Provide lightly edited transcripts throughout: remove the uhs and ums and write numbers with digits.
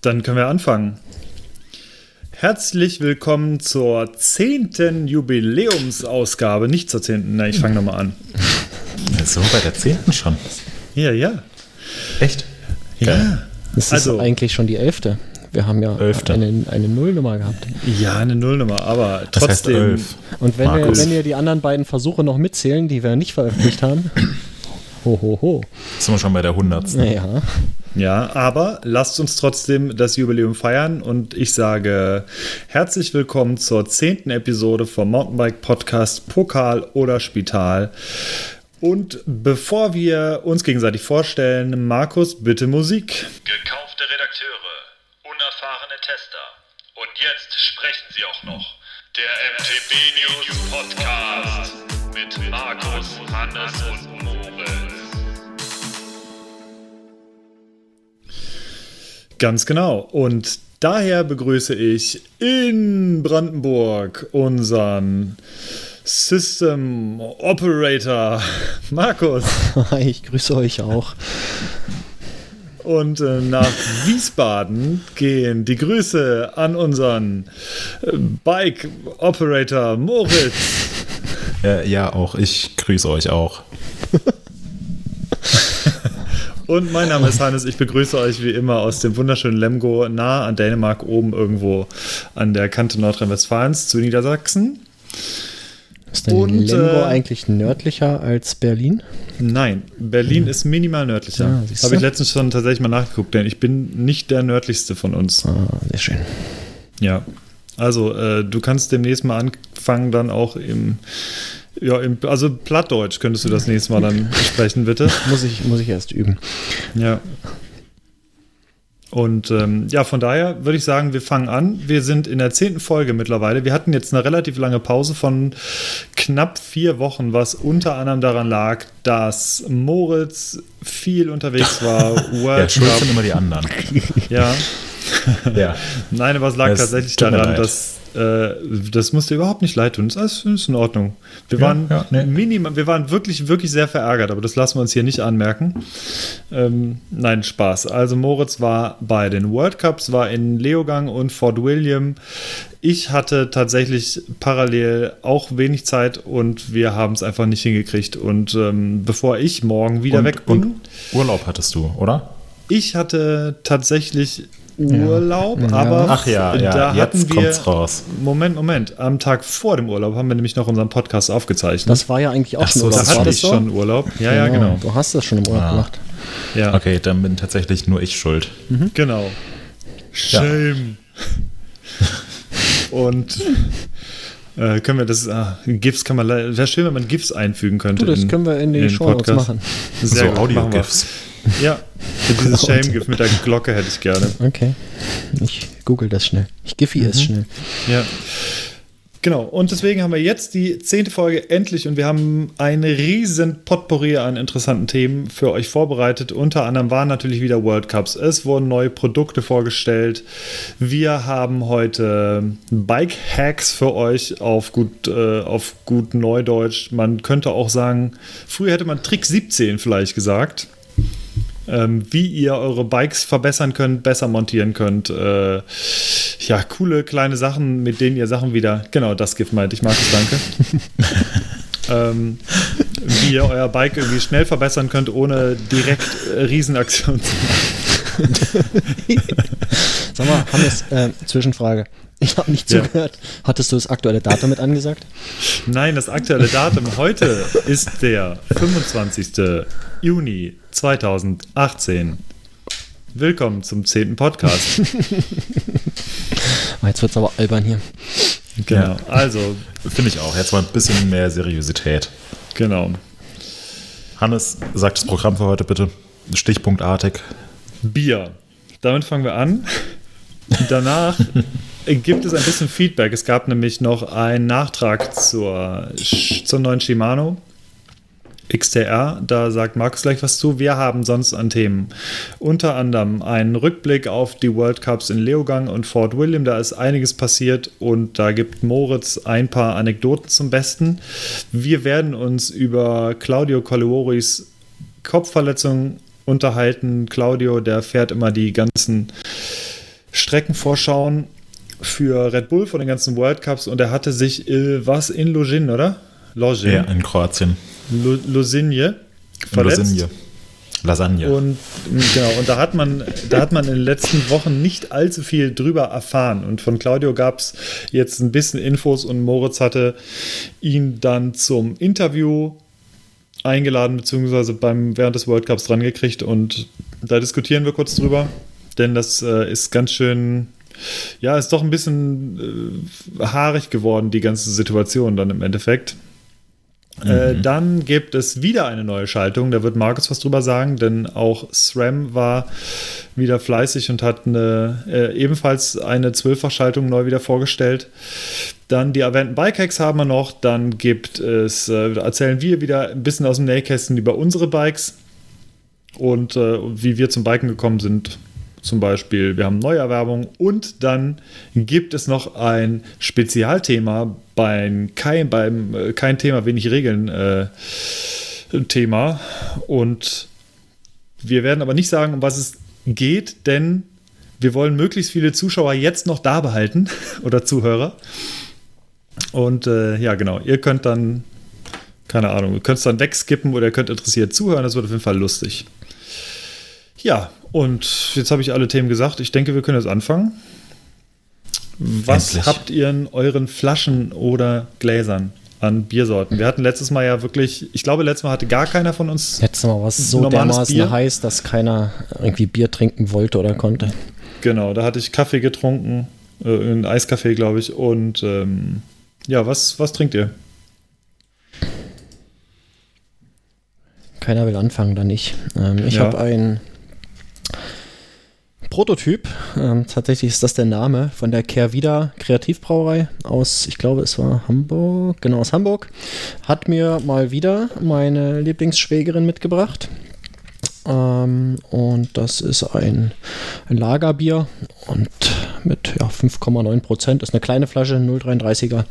Dann können wir anfangen. Herzlich willkommen zur 10. Jubiläumsausgabe. Nicht zur 10. Nein, ich fange nochmal an. So, bei der 10. schon. Ja. Echt? Geil. Ja. Das ist also eigentlich schon die 11. Wir haben ja eine Nullnummer gehabt. Ja, eine Nullnummer, aber trotzdem. Das heißt 11. Und wenn wir die anderen beiden Versuche noch mitzählen, die wir nicht veröffentlicht haben, ho, ho, ho. Jetzt sind wir schon bei der 100. Ja. Ja, aber lasst uns trotzdem das Jubiläum feiern und ich sage herzlich willkommen zur 10. Episode vom Mountainbike-Podcast Pokal oder Spital. Und bevor wir uns gegenseitig vorstellen, Markus, bitte Musik. Gekaufte Redakteure, unerfahrene Tester und jetzt sprechen sie auch noch. Der MTB News Podcast mit Markus, Hannes und Moritz. Ganz genau. Und daher begrüße ich in Brandenburg unseren System Operator Markus. Ich grüße euch auch. Und nach Wiesbaden gehen die Grüße an unseren Bike Operator Moritz. Ja, auch ich grüße euch auch. Und mein Name ist Hannes, ich begrüße euch wie immer aus dem wunderschönen Lemgo, nah an Dänemark, oben irgendwo an der Kante Nordrhein-Westfalens zu Niedersachsen. Ist denn Lemgo eigentlich nördlicher als Berlin? Nein, Berlin ist minimal nördlicher. Ja, habe ich letztens schon tatsächlich mal nachgeguckt, denn ich bin nicht der nördlichste von uns. Ah, sehr schön. Ja, also du kannst demnächst mal anfangen, dann auch im... Ja, also Plattdeutsch könntest du das nächste Mal dann sprechen, bitte. Muss ich erst üben. Ja. Und von daher würde ich sagen, wir fangen an. Wir sind in der 10. Folge mittlerweile. Wir hatten jetzt eine relativ lange Pause von knapp 4 Wochen, was unter anderem daran lag, dass Moritz viel unterwegs war. Ja, schuld sind immer die anderen. Ja. Ja. Nein, aber es lag tatsächlich daran, dass... Das musste überhaupt nicht leid tun. Das ist in Ordnung. Wir waren wirklich, wirklich sehr verärgert, aber das lassen wir uns hier nicht anmerken. Nein, Spaß. Also Moritz war bei den World Cups, war in Leogang und Fort William. Ich hatte tatsächlich parallel auch wenig Zeit und wir haben es einfach nicht hingekriegt. Und bevor ich morgen wieder weg bin... Und Urlaub hattest du, oder? Ich hatte tatsächlich... Urlaub, ja. Aber da hatten wir, raus. Moment, am Tag vor dem Urlaub haben wir nämlich noch unseren Podcast aufgezeichnet. Das war ja eigentlich auch schon Urlaub. Da hatte ich schon Urlaub. Ja, genau. Du hast das schon im Urlaub gemacht. Ja. Okay, dann bin tatsächlich nur ich schuld. Mhm. Genau. Shame. Ja. Und können wir das, GIFs kann man, wäre schön, wenn man GIFs einfügen könnte. Du, das können wir in den Show machen. Sehr gut, Audio-GIFs. Ja, dieses Shame-GIF mit der Glocke hätte ich gerne. Okay, ich google das schnell. Ich giffe es schnell. Ja, genau. Und deswegen haben wir jetzt die 10. Folge endlich und wir haben ein riesen Potpourri an interessanten Themen für euch vorbereitet. Unter anderem waren natürlich wieder World Cups. Es wurden neue Produkte vorgestellt. Wir haben heute Bike-Hacks für euch auf gut Neudeutsch. Man könnte auch sagen, früher hätte man Trick 17 vielleicht gesagt. Wie ihr eure Bikes verbessern könnt, besser montieren könnt. Ja, coole kleine Sachen, mit denen ihr Sachen wieder... Genau, das Gift meinte ich, Markus, danke. Wie ihr euer Bike irgendwie schnell verbessern könnt, ohne direkt Riesenaktionen zu machen. Sag mal, Hannes, Zwischenfrage. Ich habe nicht zugehört. Hattest du das aktuelle Datum mit angesagt? Nein, das aktuelle Datum heute ist der 25. Juni 2018. Willkommen zum 10. Podcast. Jetzt wird es aber albern hier. Genau, also. Finde ich auch. Jetzt mal ein bisschen mehr Seriosität. Genau. Hannes, sag das Programm für heute bitte. Stichpunktartig. Bier. Damit fangen wir an. Danach gibt es ein bisschen Feedback. Es gab nämlich noch einen Nachtrag zur neuen Shimano XTR. Da sagt Markus gleich was zu. Wir haben sonst an Themen unter anderem einen Rückblick auf die World Cups in Leogang und Fort William. Da ist einiges passiert und da gibt Moritz ein paar Anekdoten zum Besten. Wir werden uns über Claudio Caloris Kopfverletzung unterhalten. Claudio, der fährt immer die ganzen Streckenvorschauen für Red Bull von den ganzen World Cups und er hatte sich was in Lošinj, oder? Lošinj. Ja, in Kroatien. Lošinj verletzt. Lošinj. Lasagne. Und genau, und da hat man in den letzten Wochen nicht allzu viel drüber erfahren. Und von Claudio gab es jetzt ein bisschen Infos und Moritz hatte ihn dann zum Interview eingeladen, beziehungsweise während des World Cups dran gekriegt. Und da diskutieren wir kurz drüber, denn das ist ganz schön, ja, ist doch ein bisschen haarig geworden, die ganze Situation dann im Endeffekt. Dann gibt es wieder eine neue Schaltung, da wird Markus was drüber sagen, denn auch SRAM war wieder fleißig und hat ebenfalls eine 12-fach-Schaltung neu wieder vorgestellt. Dann die erwähnten Bikehacks haben wir noch, dann gibt es, erzählen wir wieder ein bisschen aus dem Nähkästen über unsere Bikes und wie wir zum Biken gekommen sind. Zum Beispiel, wir haben Neuerwerbung und dann gibt es noch ein Spezialthema kein Thema, wenig Regeln Thema. Und wir werden aber nicht sagen, um was es geht, denn wir wollen möglichst viele Zuschauer jetzt noch da behalten oder Zuhörer. Und ja, genau, ihr könnt dann, keine Ahnung, ihr könnt es dann wegskippen oder ihr könnt interessiert zuhören, das wird auf jeden Fall lustig. Ja, und jetzt habe ich alle Themen gesagt. Ich denke, wir können jetzt anfangen. Was Endlich. Habt ihr in euren Flaschen oder Gläsern an Biersorten? Wir hatten letztes Mal ja wirklich, ich glaube, letztes Mal hatte gar keiner von uns letztes Mal war es so dermaßen Bier. Heiß, dass keiner irgendwie Bier trinken wollte oder konnte. Genau, da hatte ich Kaffee getrunken, einen Eiskaffee, glaube ich. Und ja, was trinkt ihr? Keiner will anfangen, dann nicht. Ich habe einen Prototyp, tatsächlich ist das der Name von der Kehrwieder Kreativbrauerei aus, ich glaube es war Hamburg, genau aus Hamburg, hat mir mal wieder meine Lieblingsschwägerin mitgebracht und das ist ein Lagerbier und mit 5,9%, ist eine kleine Flasche, 0,33er,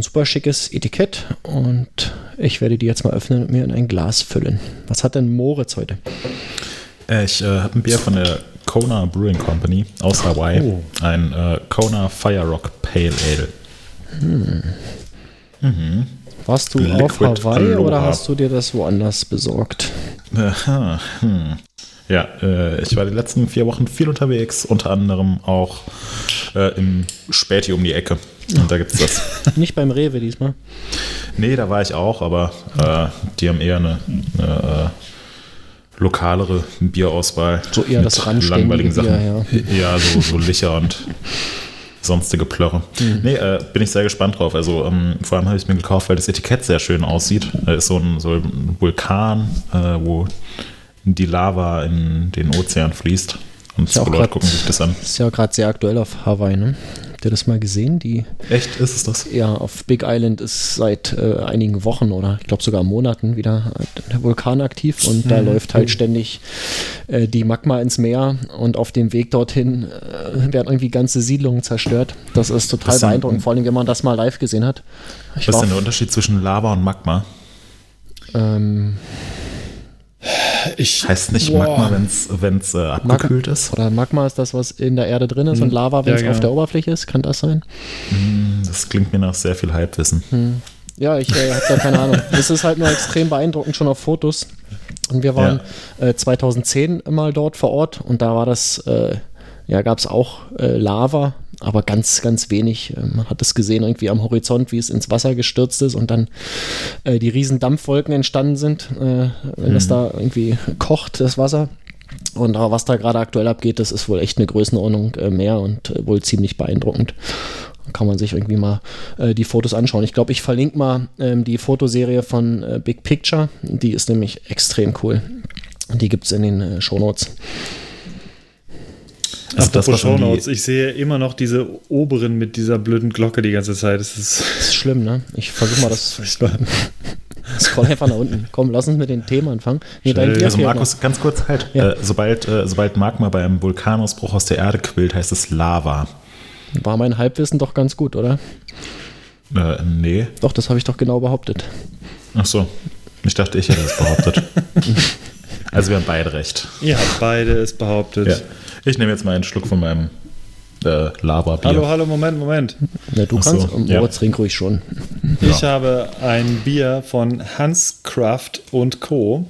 super schickes Etikett und ich werde die jetzt mal öffnen und mir in ein Glas füllen. Was hat denn Moritz heute? Ich habe ein Bier von der Kona Brewing Company aus Hawaii. Oh. Ein Kona Fire Rock Pale Ale. Mhm. Warst du Liquid auf Hawaii Aloha. Oder hast du dir das woanders besorgt? Aha. Ja, ich war die letzten 4 Wochen viel unterwegs, unter anderem auch im Späti um die Ecke. Und da gibt's das. Nicht beim Rewe diesmal? Nee, da war ich auch, aber die haben eher eine lokalere Bierauswahl. So eher das langweiligen Sachen. Bier, ja. Ja, so Licher und sonstige Plörre. Mhm. Nee, bin ich sehr gespannt drauf. Also vor allem habe ich es mir gekauft, weil das Etikett sehr schön aussieht. Da ist so ein Vulkan, wo die Lava in den Ozean fließt. Und so Leute gucken sich das an. Ist ja gerade sehr aktuell auf Hawaii, ne? Habt ihr das mal gesehen? Echt? Ist es das? Ja, auf Big Island ist seit einigen Wochen oder ich glaube sogar Monaten wieder der Vulkan aktiv und da läuft halt ständig die Magma ins Meer und auf dem Weg dorthin werden irgendwie ganze Siedlungen zerstört. Das ist total beeindruckend, vor allem wenn man das mal live gesehen hat. Was ist denn der Unterschied zwischen Lava und Magma? Heißt nicht Magma, wenn es abgekühlt ist? Oder Magma ist das, was in der Erde drin ist und Lava, wenn es auf der Oberfläche ist, kann das sein? Das klingt mir nach sehr viel Halbwissen. Ja, ich habe da keine Ahnung. Das ist halt nur extrem beeindruckend, schon auf Fotos. Und wir waren 2010 mal dort vor Ort und da war das, gab es auch Lava, aber ganz, ganz wenig. Man hat es gesehen irgendwie am Horizont, wie es ins Wasser gestürzt ist und dann die riesen Dampfwolken entstanden sind, wenn das da irgendwie kocht, das Wasser. Und aber was da gerade aktuell abgeht, das ist wohl echt eine Größenordnung mehr und wohl ziemlich beeindruckend. Kann man sich irgendwie mal die Fotos anschauen. Ich glaube, ich verlinke mal die Fotoserie von Big Picture. Die ist nämlich extrem cool. Die gibt es in den Shownotes. Also das Shownotes. Ich sehe immer noch diese oberen mit dieser blöden Glocke die ganze Zeit. Das ist schlimm, ne? Ich versuche mal das. Scroll einfach nach unten. Komm, lass uns mit den Themen anfangen. Nee, also Markus, noch. Ganz kurz halt. Ja. Sobald Magma bei einem Vulkanausbruch aus der Erde quillt, heißt es Lava. War mein Halbwissen doch ganz gut, oder? Nee. Doch, das habe ich doch genau behauptet. Ach so. Ich dachte, ich hätte es behauptet. Also wir haben beide recht. Ihr habt beide es behauptet. Ja. Ich nehme jetzt mal einen Schluck von meinem Laberbier. Hallo, Moment. Ja, du kannst, ja. Trink ruhig schon. Ich habe ein Bier von Hans Craft and Co.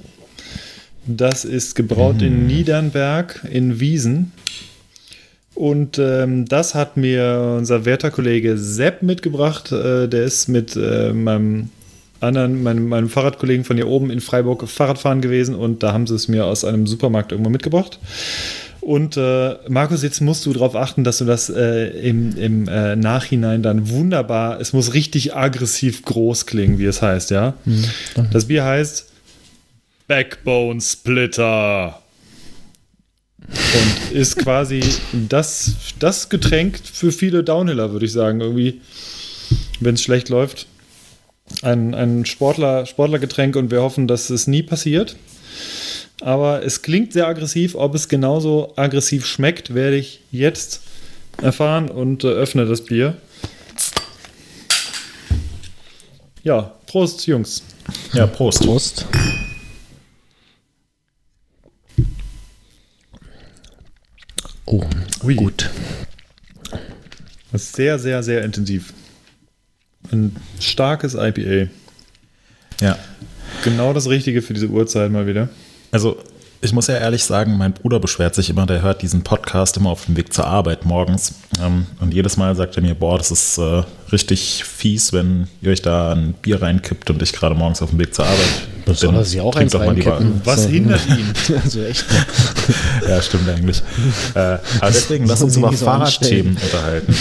Das ist gebraut in Niedernberg in Wiesen. Und das hat mir unser werter Kollege Sepp mitgebracht. Der ist mit meinem Fahrradkollegen von hier oben in Freiburg Fahrradfahren gewesen und da haben sie es mir aus einem Supermarkt irgendwo mitgebracht. Und Markus, jetzt musst du darauf achten, dass du das im Nachhinein dann wunderbar, es muss richtig aggressiv groß klingen, wie es heißt, ja? Mhm. Das Bier heißt Backbone Splitter. Und ist quasi das Getränk für viele Downhiller, würde ich sagen. Irgendwie, wenn es schlecht läuft, ein Sportlergetränk und wir hoffen, dass es nie passiert. Aber es klingt sehr aggressiv. Ob es genauso aggressiv schmeckt, werde ich jetzt erfahren und öffne das Bier. Ja, Prost, Jungs. Ja, Prost. Prost. Oh, gut. Das ist sehr, sehr, sehr intensiv. Ein starkes IPA. Ja. Genau das Richtige für diese Uhrzeit mal wieder. Also, ich muss ja ehrlich sagen, mein Bruder beschwert sich immer, der hört diesen Podcast immer auf dem Weg zur Arbeit morgens. Und jedes Mal sagt er mir, boah, das ist richtig fies, wenn ihr euch da ein Bier reinkippt und ich gerade morgens auf dem Weg zur Arbeit bin. Besonders ja auch eins reinkippen. Was hindert ihn? Also echt. Ja, stimmt eigentlich. Aber deswegen, lass uns über Fahrradthemen unterhalten.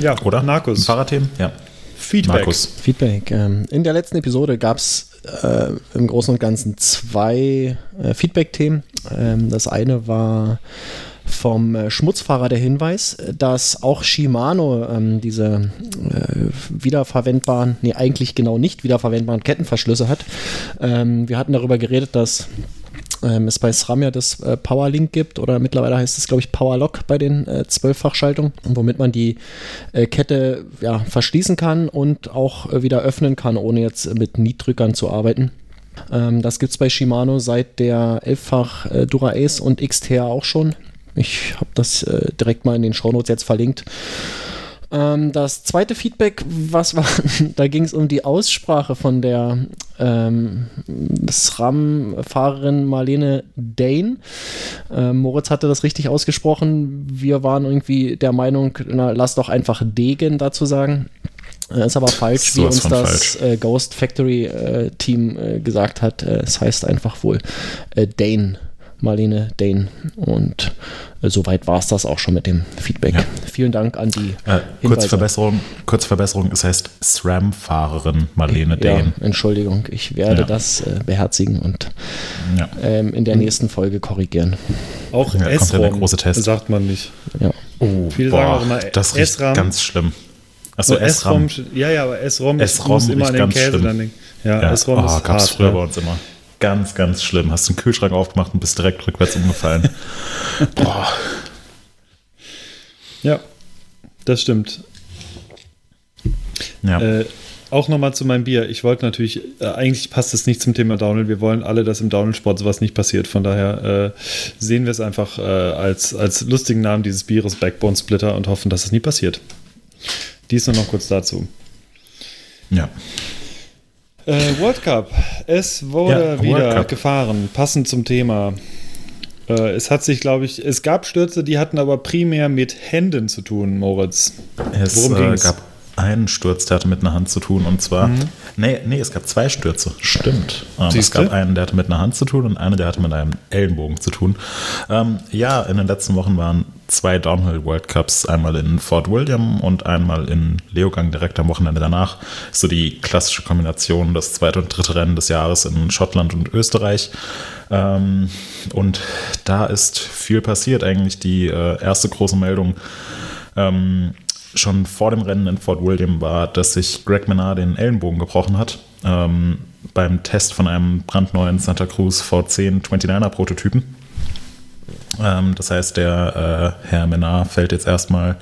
Ja, oder? Markus. Fahrradthemen? Ja. Feedback. Markus. Feedback. In der letzten Episode gab es im Großen und Ganzen zwei Feedback-Themen. Das eine war vom Schmutzfahrer der Hinweis, dass auch Shimano diese wiederverwendbaren, nee, eigentlich genau nicht wiederverwendbaren Kettenverschlüsse hat. Wir hatten darüber geredet, dass es bei SRAM ja das Powerlink gibt oder mittlerweile heißt es, glaube ich, Powerlock bei den 12-Fach-Schaltungen, womit man die Kette ja, verschließen kann und auch wieder öffnen kann, ohne jetzt mit Nietdrückern zu arbeiten. Das gibt es bei Shimano seit der 11-Fach Dura-Ace und XTR auch schon. Ich habe das direkt mal in den Shownotes jetzt verlinkt. Das zweite Feedback, was war, da ging es um die Aussprache von der SRAM-Fahrerin Marlene Dane. Moritz hatte das richtig ausgesprochen. Wir waren irgendwie der Meinung, na, lass doch einfach Degen dazu sagen. Ist aber falsch, wie uns das Ghost Factory Team gesagt hat. Es heißt einfach wohl Dane. Marlene Dane. Und soweit war es das auch schon mit dem Feedback. Ja. Vielen Dank an die Hinweise. Kurzverbesserung, es heißt SRAM-Fahrerin Marlene Dane. Ja, Entschuldigung, ich werde das beherzigen und in der nächsten Folge korrigieren. Auch SRAM sagt man nicht. Ja. Oh, viele sagen auch immer das riecht ganz schlimm. Also SRAM. Ja, aber SRAM ist immer an den Käse dann denken. Ja, SRAM ist hart. Gab es früher bei uns immer. Ganz, ganz schlimm. Hast du den Kühlschrank aufgemacht und bist direkt rückwärts umgefallen. Boah. Ja, das stimmt. Ja. Auch nochmal zu meinem Bier. Ich wollte natürlich, eigentlich passt es nicht zum Thema Downhill. Wir wollen alle, dass im Downhill-Sport sowas nicht passiert. Von daher sehen wir es einfach als lustigen Namen dieses Bieres Backbone Splitter und hoffen, dass es nie passiert. Dies nur noch kurz dazu. Ja. World Cup. Es wurde wieder gefahren, passend zum Thema. Es hat sich, glaube ich, es gab Stürze, die hatten aber primär mit Händen zu tun, Moritz. Worum ging's? Es gab einen Sturz, der hatte mit einer Hand zu tun und zwar, es gab zwei Stürze. Stimmt. Es gab einen, der hatte mit einer Hand zu tun und einen, der hatte mit einem Ellenbogen zu tun. Ja, in den letzten Wochen waren zwei Downhill-World Cups, einmal in Fort William und einmal in Leogang direkt am Wochenende danach. So die klassische Kombination, das zweite und dritte Rennen des Jahres in Schottland und Österreich. Und da ist viel passiert eigentlich. Die erste große Meldung schon vor dem Rennen in Fort William war, dass sich Greg Menard den Ellenbogen gebrochen hat beim Test von einem brandneuen Santa Cruz V10 29er Prototypen. Das heißt, der Herr Menard fällt jetzt erstmal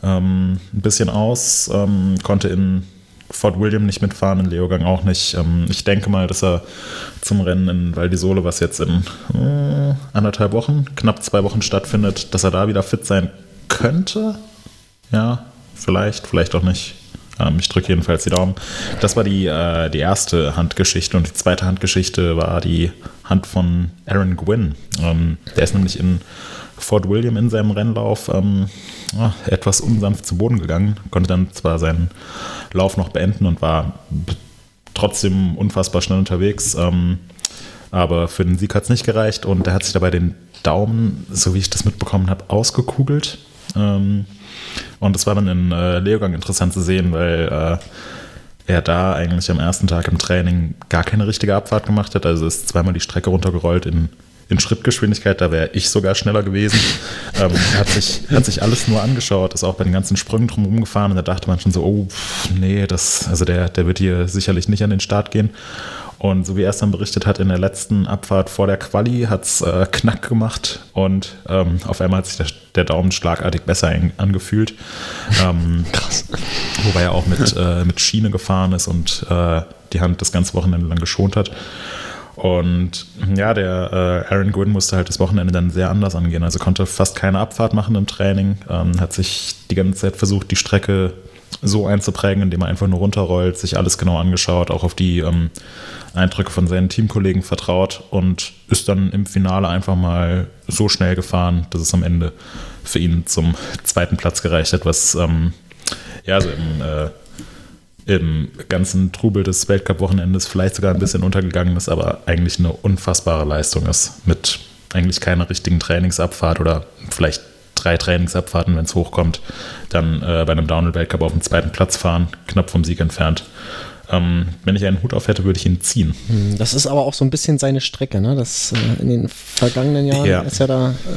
ein bisschen aus, konnte in Fort William nicht mitfahren, in Leogang auch nicht. Ich denke mal, dass er zum Rennen in Val di Sole, was jetzt in anderthalb Wochen, knapp 2 Wochen stattfindet, dass er da wieder fit sein könnte. Ja, vielleicht auch nicht. Ich drücke jedenfalls die Daumen. Das war die erste Handgeschichte, und die zweite Handgeschichte war die Hand von Aaron Gwin. Der ist nämlich in Fort William in seinem Rennlauf etwas unsanft zu Boden gegangen, konnte dann zwar seinen Lauf noch beenden und war trotzdem unfassbar schnell unterwegs, aber für den Sieg hat es nicht gereicht, und er hat sich dabei den Daumen, so wie ich das mitbekommen habe, ausgekugelt. Und das war dann in Leogang interessant zu sehen, weil er da eigentlich am ersten Tag im Training gar keine richtige Abfahrt gemacht hat. Also ist zweimal die Strecke runtergerollt in Schrittgeschwindigkeit, da wäre ich sogar schneller gewesen. Hat sich alles nur angeschaut, ist auch bei den ganzen Sprüngen drumherum gefahren, und da dachte man schon so, oh nee, der wird hier sicherlich nicht an den Start gehen. Und so wie er es dann berichtet hat, in der letzten Abfahrt vor der Quali hat es Knack gemacht, und auf einmal hat sich der Daumen schlagartig besser angefühlt. Krass. Wobei er auch mit Schiene gefahren ist und die Hand das ganze Wochenende lang geschont hat. Und ja, der Aaron Gwin musste halt das Wochenende dann sehr anders angehen. Also konnte fast keine Abfahrt machen im Training, hat sich die ganze Zeit versucht, die Strecke so einzuprägen, indem er einfach nur runterrollt, sich alles genau angeschaut, auch auf die Eindrücke von seinen Teamkollegen vertraut, und ist dann im Finale einfach mal so schnell gefahren, dass es am Ende für ihn zum zweiten Platz gereicht hat, was im ganzen Trubel des Weltcup-Wochenendes vielleicht sogar ein bisschen untergegangen ist, aber eigentlich eine unfassbare Leistung ist, mit eigentlich keiner richtigen Trainingsabfahrt oder vielleicht 3 Trainingsabfahrten, wenn es hochkommt, dann bei einem Downhill-Weltcup auf dem zweiten Platz fahren, knapp vom Sieg entfernt. Wenn ich einen Hut auf hätte, würde ich ihn ziehen. Das ist aber auch so ein bisschen seine Strecke, ne? Das in den vergangenen Jahren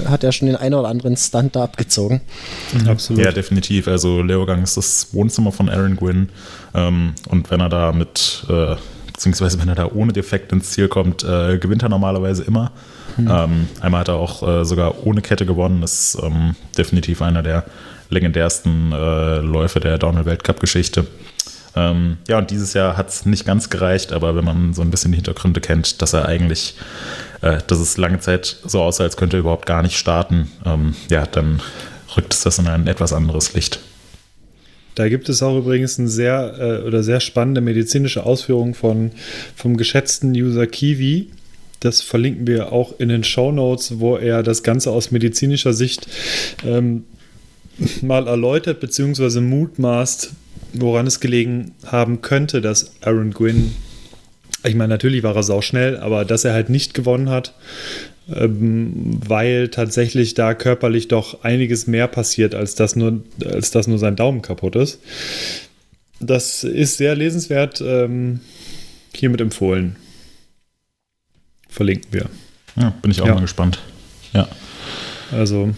hat er schon den einen oder anderen Stunt da abgezogen. Absolut. Ja, definitiv. Also Leogang ist das Wohnzimmer von Aaron Gwin, und wenn er da beziehungsweise wenn er da ohne Defekt ins Ziel kommt, gewinnt er normalerweise immer. Einmal hat er auch sogar ohne Kette gewonnen. Das ist definitiv einer der legendärsten Läufe der Downhill-Weltcup-Geschichte. Und dieses Jahr hat es nicht ganz gereicht, aber wenn man so ein bisschen die Hintergründe kennt, dass er eigentlich, dass es lange Zeit so aussah, als könnte er überhaupt gar nicht starten, dann rückt es das in ein etwas anderes Licht. Da gibt es auch übrigens eine sehr spannende medizinische Ausführung vom geschätzten User Kiwi. Das verlinken wir auch in den Shownotes, wo er das Ganze aus medizinischer Sicht mal erläutert bzw. mutmaßt, woran es gelegen haben könnte, dass Aaron Gwin, ich meine, natürlich war er sauschnell, aber dass er halt nicht gewonnen hat, weil tatsächlich da körperlich doch einiges mehr passiert, als dass nur sein Daumen kaputt ist. Das ist sehr lesenswert, hiermit empfohlen. Verlinken wir. Ja, bin ich auch mal gespannt. Ja. Also,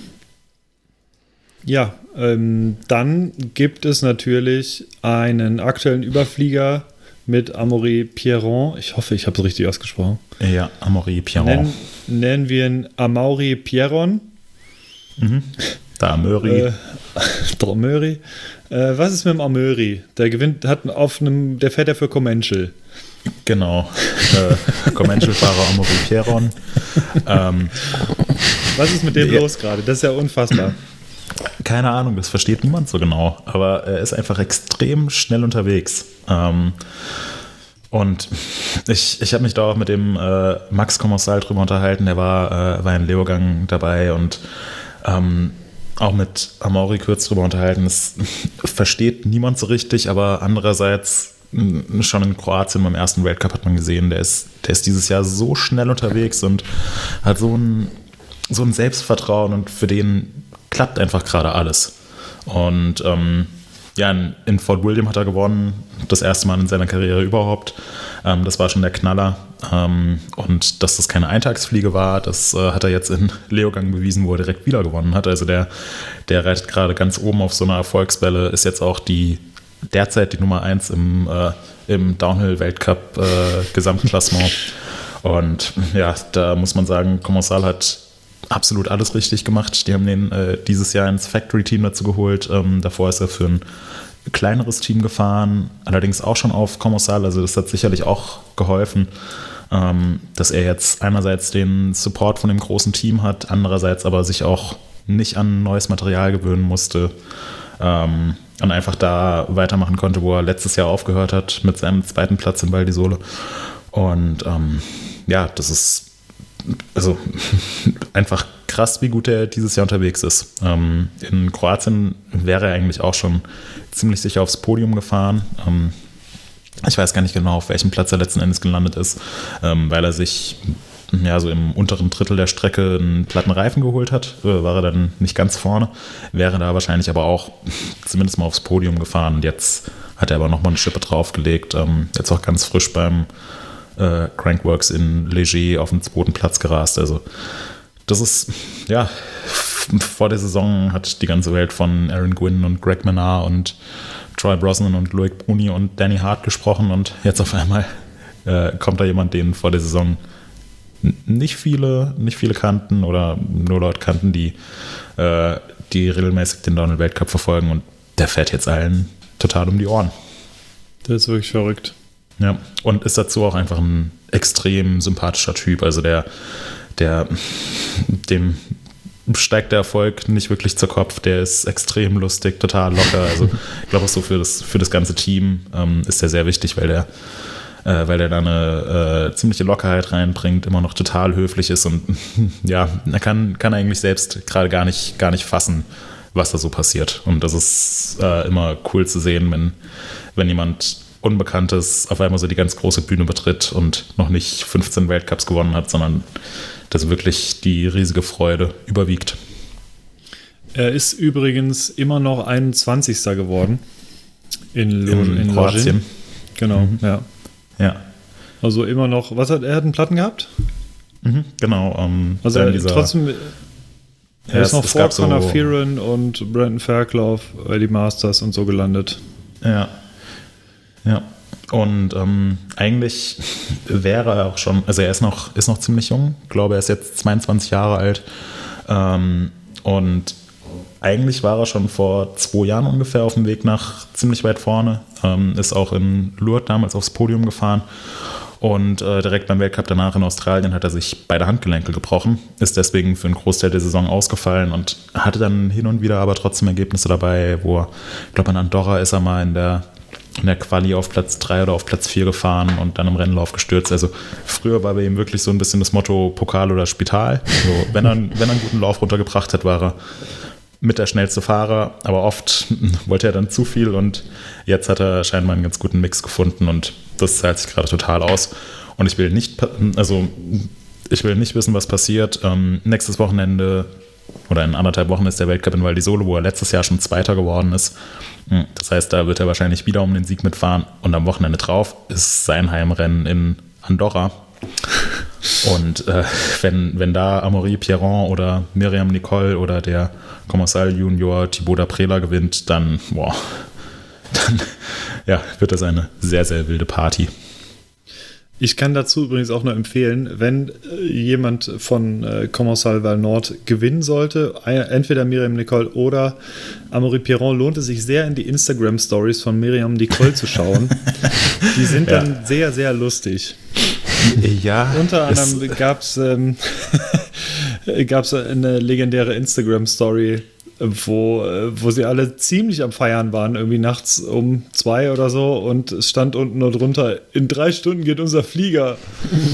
ja, dann gibt es natürlich einen aktuellen Überflieger mit Amaury Pierron. Ich hoffe, ich habe es richtig ausgesprochen. Ja, Amaury Pierron. Nennen wir ihn Amaury Pierron. Mhm. Der Amaury. Was ist mit dem Amaury? Der gewinnt, der fährt ja für Commencal. Genau, Commencal-Fahrer Amaury Pierron. Was ist mit dem los gerade? Das ist ja unfassbar. Keine Ahnung, das versteht niemand so genau, aber er ist einfach extrem schnell unterwegs. Und ich habe mich da auch mit dem Max Commencal drüber unterhalten, der war in Leogang dabei, und auch mit Amaury kurz drüber unterhalten. Das versteht niemand so richtig, aber andererseits schon in Kroatien beim ersten Weltcup hat man gesehen, der ist dieses Jahr so schnell unterwegs und hat so ein Selbstvertrauen, und für den klappt einfach gerade alles. Und in Fort William hat er gewonnen, das erste Mal in seiner Karriere überhaupt. Das war schon der Knaller. Und dass das keine Eintagsfliege war, das hat er jetzt in Leogang bewiesen, wo er direkt wieder gewonnen hat. Also der reitet gerade ganz oben auf so einer Erfolgswelle, ist jetzt auch derzeit die Nummer 1 im Downhill-Weltcup Gesamtklassement. Und ja, da muss man sagen, Commencal hat absolut alles richtig gemacht. Die haben den dieses Jahr ins Factory-Team dazu geholt. Davor ist er für ein kleineres Team gefahren, allerdings auch schon auf Commencal, also das hat sicherlich auch geholfen, dass er jetzt einerseits den Support von dem großen Team hat, andererseits aber sich auch nicht an neues Material gewöhnen musste und einfach da weitermachen konnte, wo er letztes Jahr aufgehört hat mit seinem zweiten Platz in Val di Sole. Und ja, das ist also einfach krass, wie gut er dieses Jahr unterwegs ist. In Kroatien wäre er eigentlich auch schon ziemlich sicher aufs Podium gefahren. Ich weiß gar nicht genau, auf welchem Platz er letzten Endes gelandet ist, weil er sich ja so im unteren Drittel der Strecke einen platten Reifen geholt hat. War er dann nicht ganz vorne, wäre da wahrscheinlich aber auch zumindest mal aufs Podium gefahren. Und jetzt hat er aber nochmal eine Schippe draufgelegt. Jetzt auch ganz frisch beim Crankworx in Leger auf den zweiten Platz gerast. Also das ist, ja, vor der Saison hat die ganze Welt von Aaron Gwin und Greg Menard und Troy Brosnan und Loic Bruni und Danny Hart gesprochen, und jetzt auf einmal kommt da jemand, den vor der Saison nicht viele kannten oder nur Leute kannten, die regelmäßig den Downhill-Weltcup verfolgen, und der fährt jetzt allen total um die Ohren. Das ist wirklich verrückt. Ja, und ist dazu auch einfach ein extrem sympathischer Typ, also dem steigt der Erfolg nicht wirklich zu Kopf, der ist extrem lustig, total locker, also ich glaube auch so für das ganze Team ist der sehr wichtig, weil der da eine ziemliche Lockerheit reinbringt, immer noch total höflich ist, und ja, er kann eigentlich selbst gerade gar nicht fassen, was da so passiert, und das ist immer cool zu sehen, wenn jemand Unbekanntes auf einmal so die ganz große Bühne betritt und noch nicht 15 Weltcups gewonnen hat, sondern dass wirklich die riesige Freude überwiegt. Er ist übrigens immer noch 21. geworden in Kroatien. Genau, ja. Also immer noch, er hat einen Platten gehabt? Mhm, genau. Also trotzdem, er ist noch vor Kona Fearon und Brendan Fairclough bei die Masters und so gelandet. Ja. Und eigentlich wäre er auch schon, also er ist noch ziemlich jung, ich glaube, er ist jetzt 22 Jahre alt, und eigentlich war er schon vor 2 Jahren ungefähr auf dem Weg nach ziemlich weit vorne, ist auch in Lourdes damals aufs Podium gefahren, und direkt beim Weltcup danach in Australien hat er sich beide Handgelenke gebrochen, ist deswegen für einen Großteil der Saison ausgefallen und hatte dann hin und wieder aber trotzdem Ergebnisse dabei, wo er, ich glaube, in Andorra ist er mal in der Quali auf Platz 3 oder auf Platz 4 gefahren und dann im Rennlauf gestürzt. Also früher war bei ihm wirklich so ein bisschen das Motto Pokal oder Spital. So, wenn er einen guten Lauf runtergebracht hat, war er mit der schnellste Fahrer, aber oft wollte er dann zu viel, und jetzt hat er scheinbar einen ganz guten Mix gefunden, und das zahlt sich gerade total aus. Und ich will nicht wissen, was passiert. Nächstes Wochenende oder in anderthalb Wochen ist der Weltcup in Val di Sole, wo er letztes Jahr schon Zweiter geworden ist. Das heißt, da wird er wahrscheinlich wieder um den Sieg mitfahren. Und am Wochenende drauf ist sein Heimrennen in Andorra. Und wenn da Amaury Pierron oder Myriam Nicole oder der Commencal Junior Thibaut Daprela gewinnt, dann ja, wird das eine sehr, sehr wilde Party. Ich kann dazu übrigens auch nur empfehlen, wenn jemand von Commencal Val-Nord gewinnen sollte, entweder Myriam Nicole oder Amaury Pierron, lohnt es sich sehr, in die Instagram-Stories von Myriam Nicole zu schauen. Die sind dann sehr, sehr lustig. Ja. Unter anderem gab es eine legendäre Instagram-Story, wo sie alle ziemlich am Feiern waren, irgendwie nachts um 2 oder so, und es stand unten nur drunter, in 3 Stunden geht unser Flieger.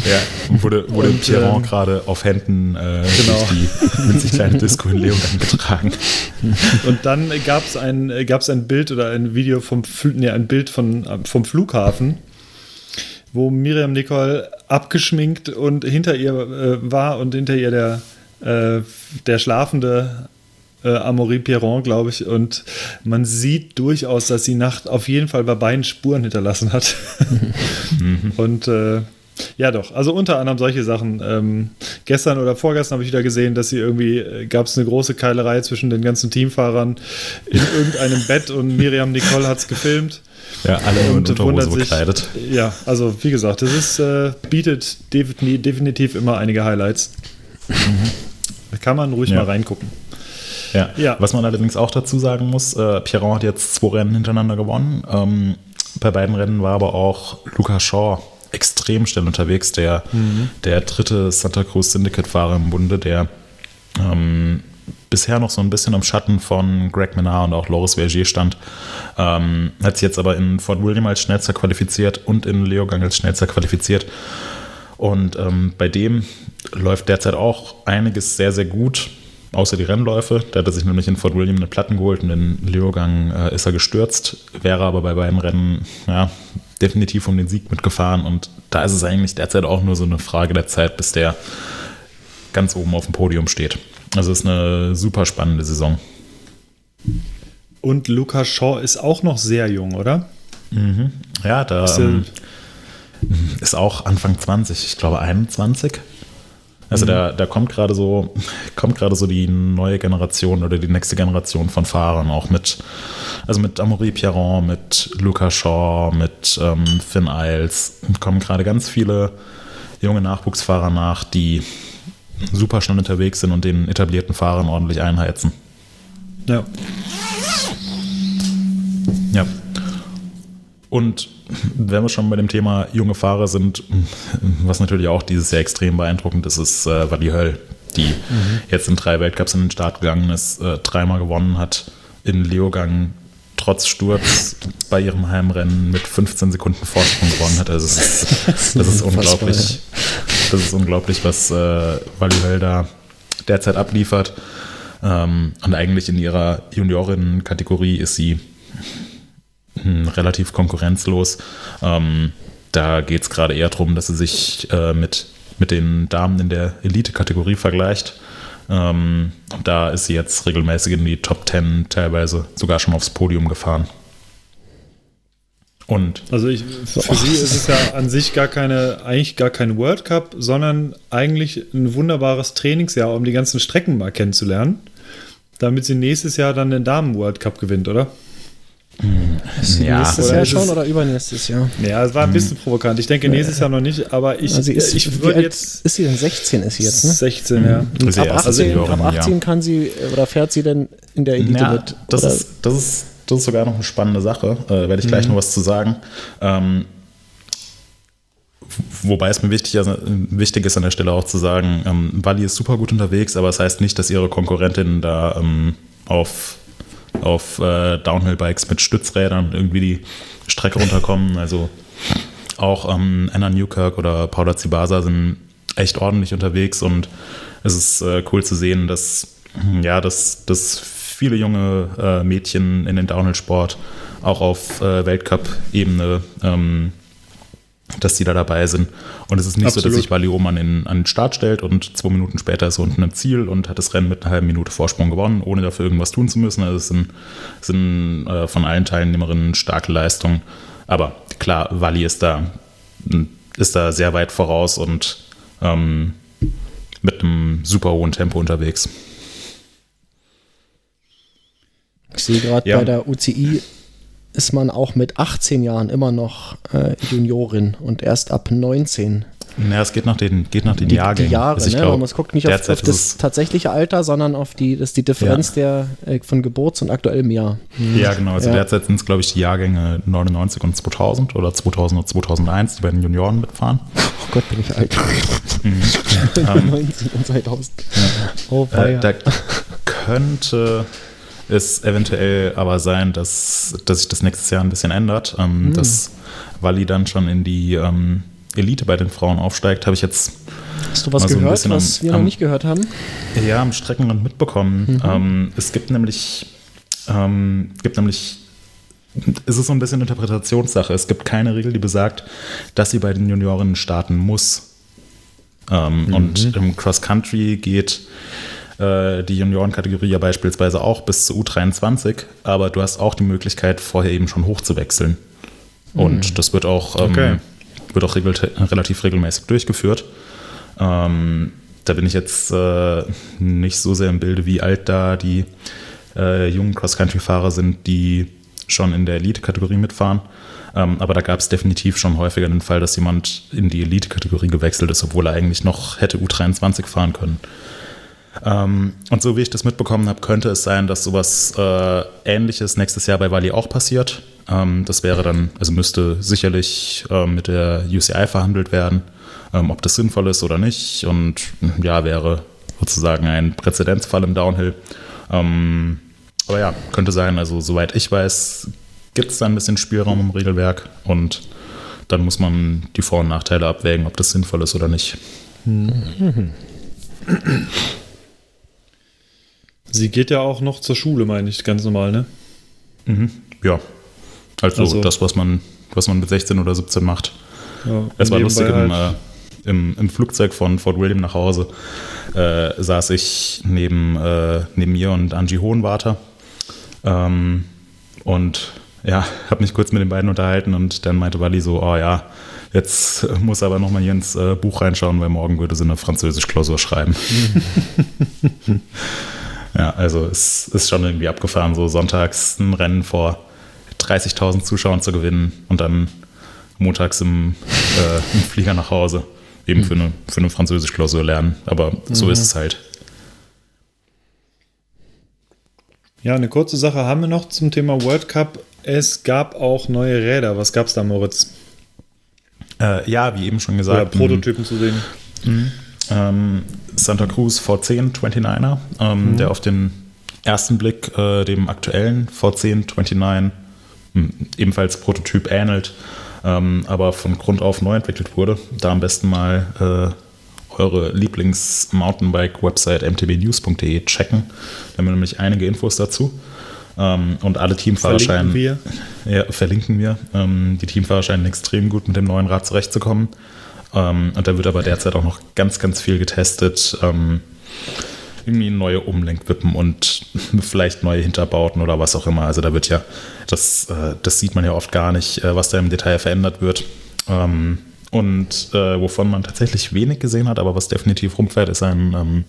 Ja, wurde Pierron gerade auf Händen durch die kleine Disco in Leogang getragen. Und dann gab es ein Bild oder ein Video vom Flughafen, wo Myriam Nicole abgeschminkt und hinter ihr war, und hinter ihr der schlafende Amaury Pierron, glaube ich, und man sieht durchaus, dass die Nacht auf jeden Fall bei beiden Spuren hinterlassen hat. Und ja, doch, also unter anderem solche Sachen. Gestern oder vorgestern habe ich wieder gesehen, dass sie irgendwie, gab es eine große Keilerei zwischen den ganzen Teamfahrern in irgendeinem Bett, und Myriam Nicole hat es gefilmt. Ja, alle in Unterhose bekleidet. Ja, also wie gesagt, das ist, bietet definitiv immer einige Highlights. Da kann man ruhig mal reingucken. Ja. Ja. Was man allerdings auch dazu sagen muss, Pierron hat jetzt 2 Rennen hintereinander gewonnen. Bei beiden Rennen war aber auch Luca Shaw extrem schnell unterwegs, der dritte Santa Cruz Syndicate-Fahrer im Bunde, der bisher noch so ein bisschen im Schatten von Greg Menard und auch Loris Vergier stand, hat sich jetzt aber in Fort William als Schnellster qualifiziert und in Leogang als Schnellster qualifiziert. Und bei dem läuft derzeit auch einiges sehr, sehr gut, außer die Rennläufe. Da hat er sich nämlich in Fort William eine Platten geholt und in Leogang ist er gestürzt, wäre aber bei beiden Rennen definitiv um den Sieg mitgefahren. Und da ist es eigentlich derzeit auch nur so eine Frage der Zeit, bis der ganz oben auf dem Podium steht. Also es ist eine super spannende Saison. Und Luca Shaw ist auch noch sehr jung, oder? Mhm. Ja, da ist auch Anfang 20, ich glaube 21. Also da kommt gerade so die neue Generation oder die nächste Generation von Fahrern auch mit. Also mit Amaury Pierron, mit Luca Shaw, mit Finn Iles. Kommen gerade ganz viele junge Nachwuchsfahrer nach, die super schnell unterwegs sind und den etablierten Fahrern ordentlich einheizen. Ja. Ja. Und wenn wir schon bei dem Thema junge Fahrer sind, was natürlich auch dieses Jahr extrem beeindruckend ist, ist Vali Höll, die jetzt in 3 Weltcups in den Start gegangen ist, 3-mal gewonnen hat, in Leogang trotz Sturz bei ihrem Heimrennen mit 15 Sekunden Vorsprung gewonnen hat. Also das ist unglaublich. Das ist unglaublich, was Vali Höll da derzeit abliefert. Und eigentlich in ihrer Juniorinnen-Kategorie ist sie relativ konkurrenzlos. Da geht es gerade eher darum, dass sie sich mit den Damen in der Elite-Kategorie vergleicht. Und da ist sie jetzt regelmäßig in die Top 10, teilweise sogar schon aufs Podium gefahren. Und sie ist es ja an sich gar kein World Cup, sondern eigentlich ein wunderbares Trainingsjahr, um die ganzen Strecken mal kennenzulernen, damit sie nächstes Jahr dann den Damen-World Cup gewinnt, oder? Ja. Nächstes Jahr schon oder übernächstes Jahr? Ja, es war ein bisschen provokant. Ich denke, nächstes Jahr noch nicht, aber ich würde jetzt... Ist sie denn 16? Ist sie jetzt, ne? 16, ja. Und ab 18 kann sie, oder fährt sie denn in der Elite mit? Das ist sogar noch eine spannende Sache. Werde ich gleich noch was zu sagen. Wobei es mir wichtig ist, an der Stelle auch zu sagen, Vali ist super gut unterwegs, aber das heißt nicht, dass ihre Konkurrentinnen da auf Downhill-Bikes mit Stützrädern irgendwie die Strecke runterkommen. Also auch Anna Newkirk oder Paula Tsibasa sind echt ordentlich unterwegs und es ist cool zu sehen, dass viele junge Mädchen in den Downhill-Sport auch auf Weltcup-Ebene, dass die da dabei sind. Und es ist nicht so, dass sich Vali oben an den Start stellt und 2 Minuten später ist unten im Ziel und hat das Rennen mit einer halben Minute Vorsprung gewonnen, ohne dafür irgendwas tun zu müssen. Also es sind von allen Teilnehmerinnen starke Leistungen. Aber klar, Vali ist da sehr weit voraus und mit einem super hohen Tempo unterwegs. Ich sehe gerade bei der UCI ist man auch mit 18 Jahren immer noch Juniorin und erst ab 19. Ja, es geht nach den Jahrgängen. Die Jahre, also man guckt nicht auf das tatsächliche Alter, sondern auf die Differenz von Geburts- und aktuellem Jahr. Ja, genau. Also derzeit sind es, glaube ich, die Jahrgänge 99 und 2000 oder 2000 und 2001, die bei den Junioren mitfahren. Oh Gott, bin ich alt. 99 und 2000. Ja. Oh, da könnte es eventuell aber sein, dass sich das nächstes Jahr ein bisschen ändert. Dass Vali dann schon in die Elite bei den Frauen aufsteigt, habe ich jetzt. Hast du was gehört, was wir noch nicht gehört haben? Ja, am Streckenrand mitbekommen. Es gibt nämlich, es ist so ein bisschen Interpretationssache. Es gibt keine Regel, die besagt, dass sie bei den Juniorinnen starten muss. Und im Cross-Country geht die Juniorenkategorie ja beispielsweise auch bis zu U23, aber du hast auch die Möglichkeit, vorher eben schon hochzuwechseln. Und das wird auch, relativ regelmäßig durchgeführt. Da bin ich jetzt nicht so sehr im Bilde, wie alt da die jungen Cross-Country-Fahrer sind, die schon in der Elite-Kategorie mitfahren. Aber da gab es definitiv schon häufiger den Fall, dass jemand in die Elite-Kategorie gewechselt ist, obwohl er eigentlich noch hätte U23 fahren können. Und so wie ich das mitbekommen habe, könnte es sein, dass sowas Ähnliches nächstes Jahr bei Vali auch passiert. Das wäre dann, also müsste sicherlich mit der UCI verhandelt werden, ob das sinnvoll ist oder nicht. Und ja, wäre sozusagen ein Präzedenzfall im Downhill. Aber ja, könnte sein, also soweit ich weiß, gibt es da ein bisschen Spielraum im Regelwerk und dann muss man die Vor- und Nachteile abwägen, ob das sinnvoll ist oder nicht. Mhm. Sie geht ja auch noch zur Schule, meine ich, ganz normal, ne? Mhm. Ja. Also das, was man mit 16 oder 17 macht. Ja, es war lustig, halt im Flugzeug von Fort William nach Hause saß ich neben mir und Angie Hohenwarter und ja, habe mich kurz mit den beiden unterhalten und dann meinte Vali so, oh ja, jetzt muss aber nochmal hier ins Buch reinschauen, weil morgen würde sie eine Französisch-Klausur schreiben. Ja, also es ist schon irgendwie abgefahren, so sonntags ein Rennen vor 30.000 Zuschauern zu gewinnen und dann montags im Flieger nach Hause eben für eine Französisch-Klausur lernen. Aber so ist es halt. Ja, eine kurze Sache haben wir noch zum Thema World Cup. Es gab auch neue Räder. Was gab es da, Moritz? Ja, wie eben schon gesagt. Oder Prototypen zu sehen. Santa Cruz V10 29er, der auf den ersten Blick dem aktuellen V10 29 ebenfalls Prototyp ähnelt, aber von Grund auf neu entwickelt wurde. Da am besten mal eure Lieblings-Mountainbike-Website mtbnews.de checken. Da haben wir nämlich einige Infos dazu. Und alle Teamfahrerscheine verlinken wir. Die Teamfahrer scheinen extrem gut mit dem neuen Rad zurechtzukommen. Und da wird aber derzeit auch noch ganz, ganz viel getestet. Irgendwie neue Umlenkwippen und vielleicht neue Hinterbauten oder was auch immer. Also da wird ja, das sieht man ja oft gar nicht, was da im Detail verändert wird. Und wovon man tatsächlich wenig gesehen hat, aber was definitiv rumfährt, ist ein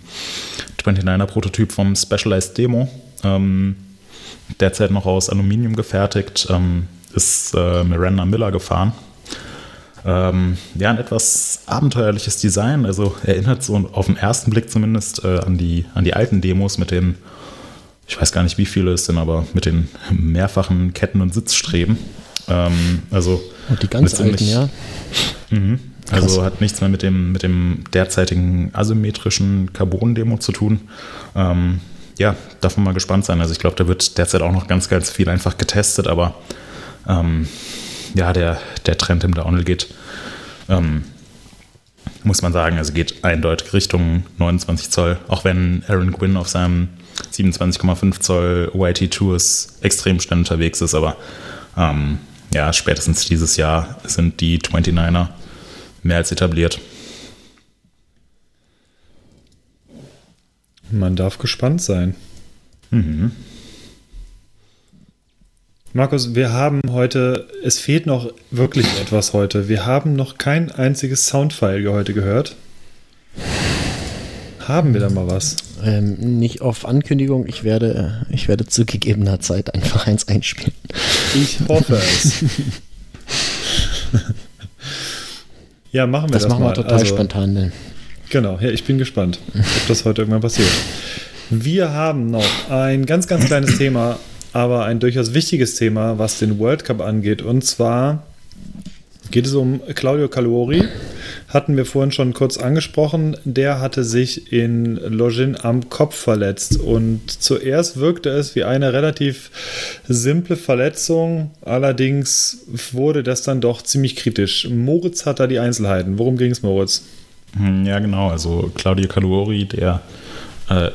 29er-Prototyp vom Specialized Demo. Derzeit noch aus Aluminium gefertigt, ist Miranda Miller gefahren. Ja, ein etwas abenteuerliches Design, also erinnert so auf den ersten Blick zumindest an die alten Demos mit den, ich weiß gar nicht wie viele es sind, aber mit den mehrfachen Ketten und Sitzstreben. Also und die ganz alten, ja. Also hat nichts mehr mit dem derzeitigen asymmetrischen Carbon-Demo zu tun. Ja, darf man mal gespannt sein. Also ich glaube, da wird derzeit auch noch ganz, ganz viel einfach getestet, aber ja, der Trend im Downhill geht, muss man sagen, also geht eindeutig Richtung 29 Zoll, auch wenn Aaron Gwin auf seinem 27,5 Zoll YT Tours extrem schnell unterwegs ist, aber ja, spätestens dieses Jahr sind die 29er mehr als etabliert. Man darf gespannt sein. Mhm. Markus, wir haben heute, es fehlt noch wirklich etwas heute. Wir haben noch kein einziges Soundfile heute gehört. Haben wir da mal was? Nicht auf Ankündigung, ich werde zu gegebener Zeit einfach eins einspielen. Ich hoffe es. Ja, machen wir das mal. Das machen wir total spontan. Denn. Genau, ja, ich bin gespannt, ob das heute irgendwann passiert. Wir haben noch ein ganz, ganz kleines Thema, aber ein durchaus wichtiges Thema, was den World Cup angeht. Und zwar geht es um Claudio Calori. Hatten wir vorhin schon kurz angesprochen. Der hatte sich in Lošinj am Kopf verletzt. Und zuerst wirkte es wie eine relativ simple Verletzung. Allerdings wurde das dann doch ziemlich kritisch. Moritz hat da die Einzelheiten. Worum ging es, Moritz? Ja, genau. Also Claudio Calori, der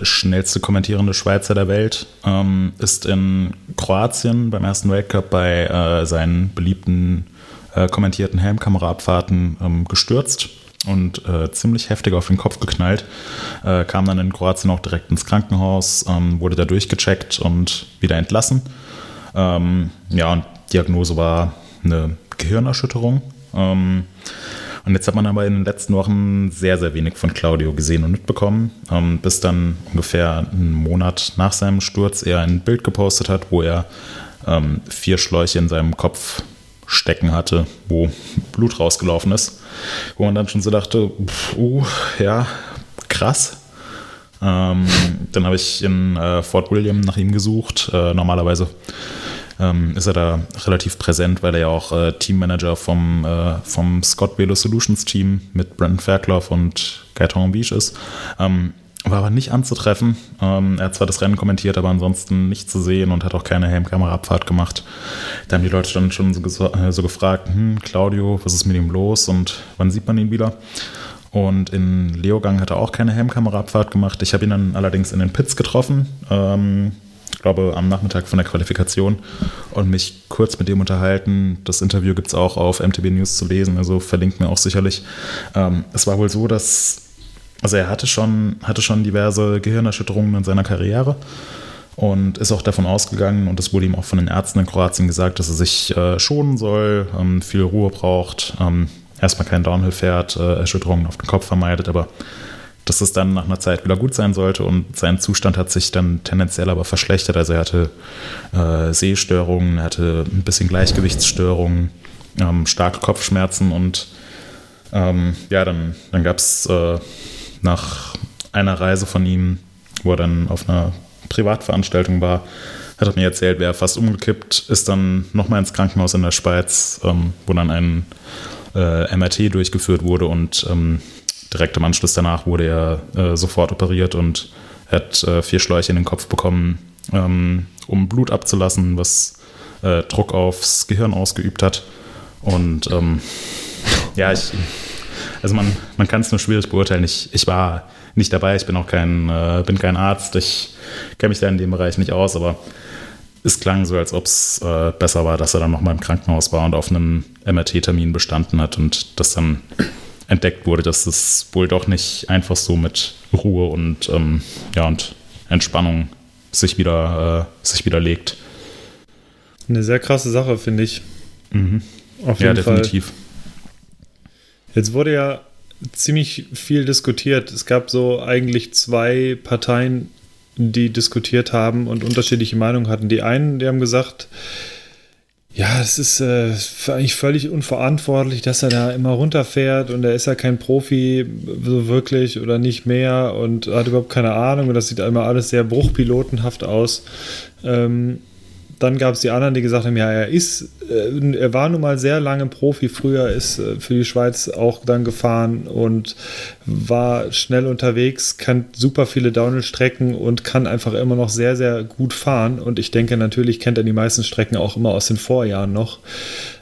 schnellste kommentierende Schweizer der Welt, ist in Kroatien beim ersten Weltcup bei seinen beliebten kommentierten Helmkameraabfahrten gestürzt und ziemlich heftig auf den Kopf geknallt. Kam dann in Kroatien auch direkt ins Krankenhaus, wurde da durchgecheckt und wieder entlassen. Ja, und Diagnose war eine Gehirnerschütterung. Und jetzt hat man aber in den letzten Wochen sehr, sehr wenig von Claudio gesehen und mitbekommen, bis dann ungefähr einen Monat nach seinem Sturz er ein Bild gepostet hat, wo er 4 Schläuche in seinem Kopf stecken hatte, wo Blut rausgelaufen ist, wo man dann schon so dachte, krass. Dann habe ich in Fort William nach ihm gesucht. Normalerweise ist er da relativ präsent, weil er ja auch Teammanager vom Scott Velo Solutions Team mit Brendan Fairclough und Gaetan Beach ist. War aber nicht anzutreffen. Er hat zwar das Rennen kommentiert, aber ansonsten nicht zu sehen und hat auch keine Helmkameraabfahrt gemacht. Da haben die Leute dann schon so gefragt, Claudio, was ist mit ihm los und wann sieht man ihn wieder? Und in Leogang hat er auch keine Helmkameraabfahrt gemacht. Ich habe ihn dann allerdings in den Pits getroffen, ich glaube am Nachmittag von der Qualifikation, und mich kurz mit ihm unterhalten. Das Interview gibt es auch auf MTB News zu lesen, also verlinkt mir auch sicherlich. Es war wohl so, dass er hatte schon diverse Gehirnerschütterungen in seiner Karriere und ist auch davon ausgegangen, und es wurde ihm auch von den Ärzten in Kroatien gesagt, dass er sich schonen soll, viel Ruhe braucht, erstmal kein Downhill fährt, Erschütterungen auf den Kopf vermeidet, aber dass es dann nach einer Zeit wieder gut sein sollte, und sein Zustand hat sich dann tendenziell aber verschlechtert. Also er hatte Sehstörungen, er hatte ein bisschen Gleichgewichtsstörungen, starke Kopfschmerzen und dann gab es nach einer Reise von ihm, wo er dann auf einer Privatveranstaltung war, hat er mir erzählt, wäre fast umgekippt, ist dann nochmal ins Krankenhaus in der Schweiz, wo dann ein MRT durchgeführt wurde, und direkt im Anschluss danach wurde er sofort operiert und hat 4 Schläuche in den Kopf bekommen, um Blut abzulassen, was Druck aufs Gehirn ausgeübt hat. Und man kann es nur schwierig beurteilen. Ich war nicht dabei, ich bin auch kein Arzt, ich kenne mich da in dem Bereich nicht aus, aber es klang so, als ob es besser war, dass er dann nochmal im Krankenhaus war und auf einem MRT-Termin bestanden hat und das dann entdeckt wurde, dass es wohl doch nicht einfach so mit Ruhe und, und Entspannung sich wieder legt. Eine sehr krasse Sache, finde ich. Mhm. Auf jeden Fall. Definitiv. Jetzt wurde ja ziemlich viel diskutiert. Es gab so eigentlich 2 Parteien, die diskutiert haben und unterschiedliche Meinungen hatten. Die einen, die haben gesagt, ja, es ist eigentlich völlig unverantwortlich, dass er da immer runterfährt und er ist ja kein Profi so wirklich oder nicht mehr und hat überhaupt keine Ahnung und das sieht einmal alles sehr bruchpilotenhaft aus. Dann gab es die anderen, die gesagt haben, ja, er war nun mal sehr lange Profi früher, ist für die Schweiz auch dann gefahren und war schnell unterwegs, kann super viele Downhill-Strecken und kann einfach immer noch sehr, sehr gut fahren. Und ich denke, natürlich kennt er die meisten Strecken auch immer aus den Vorjahren noch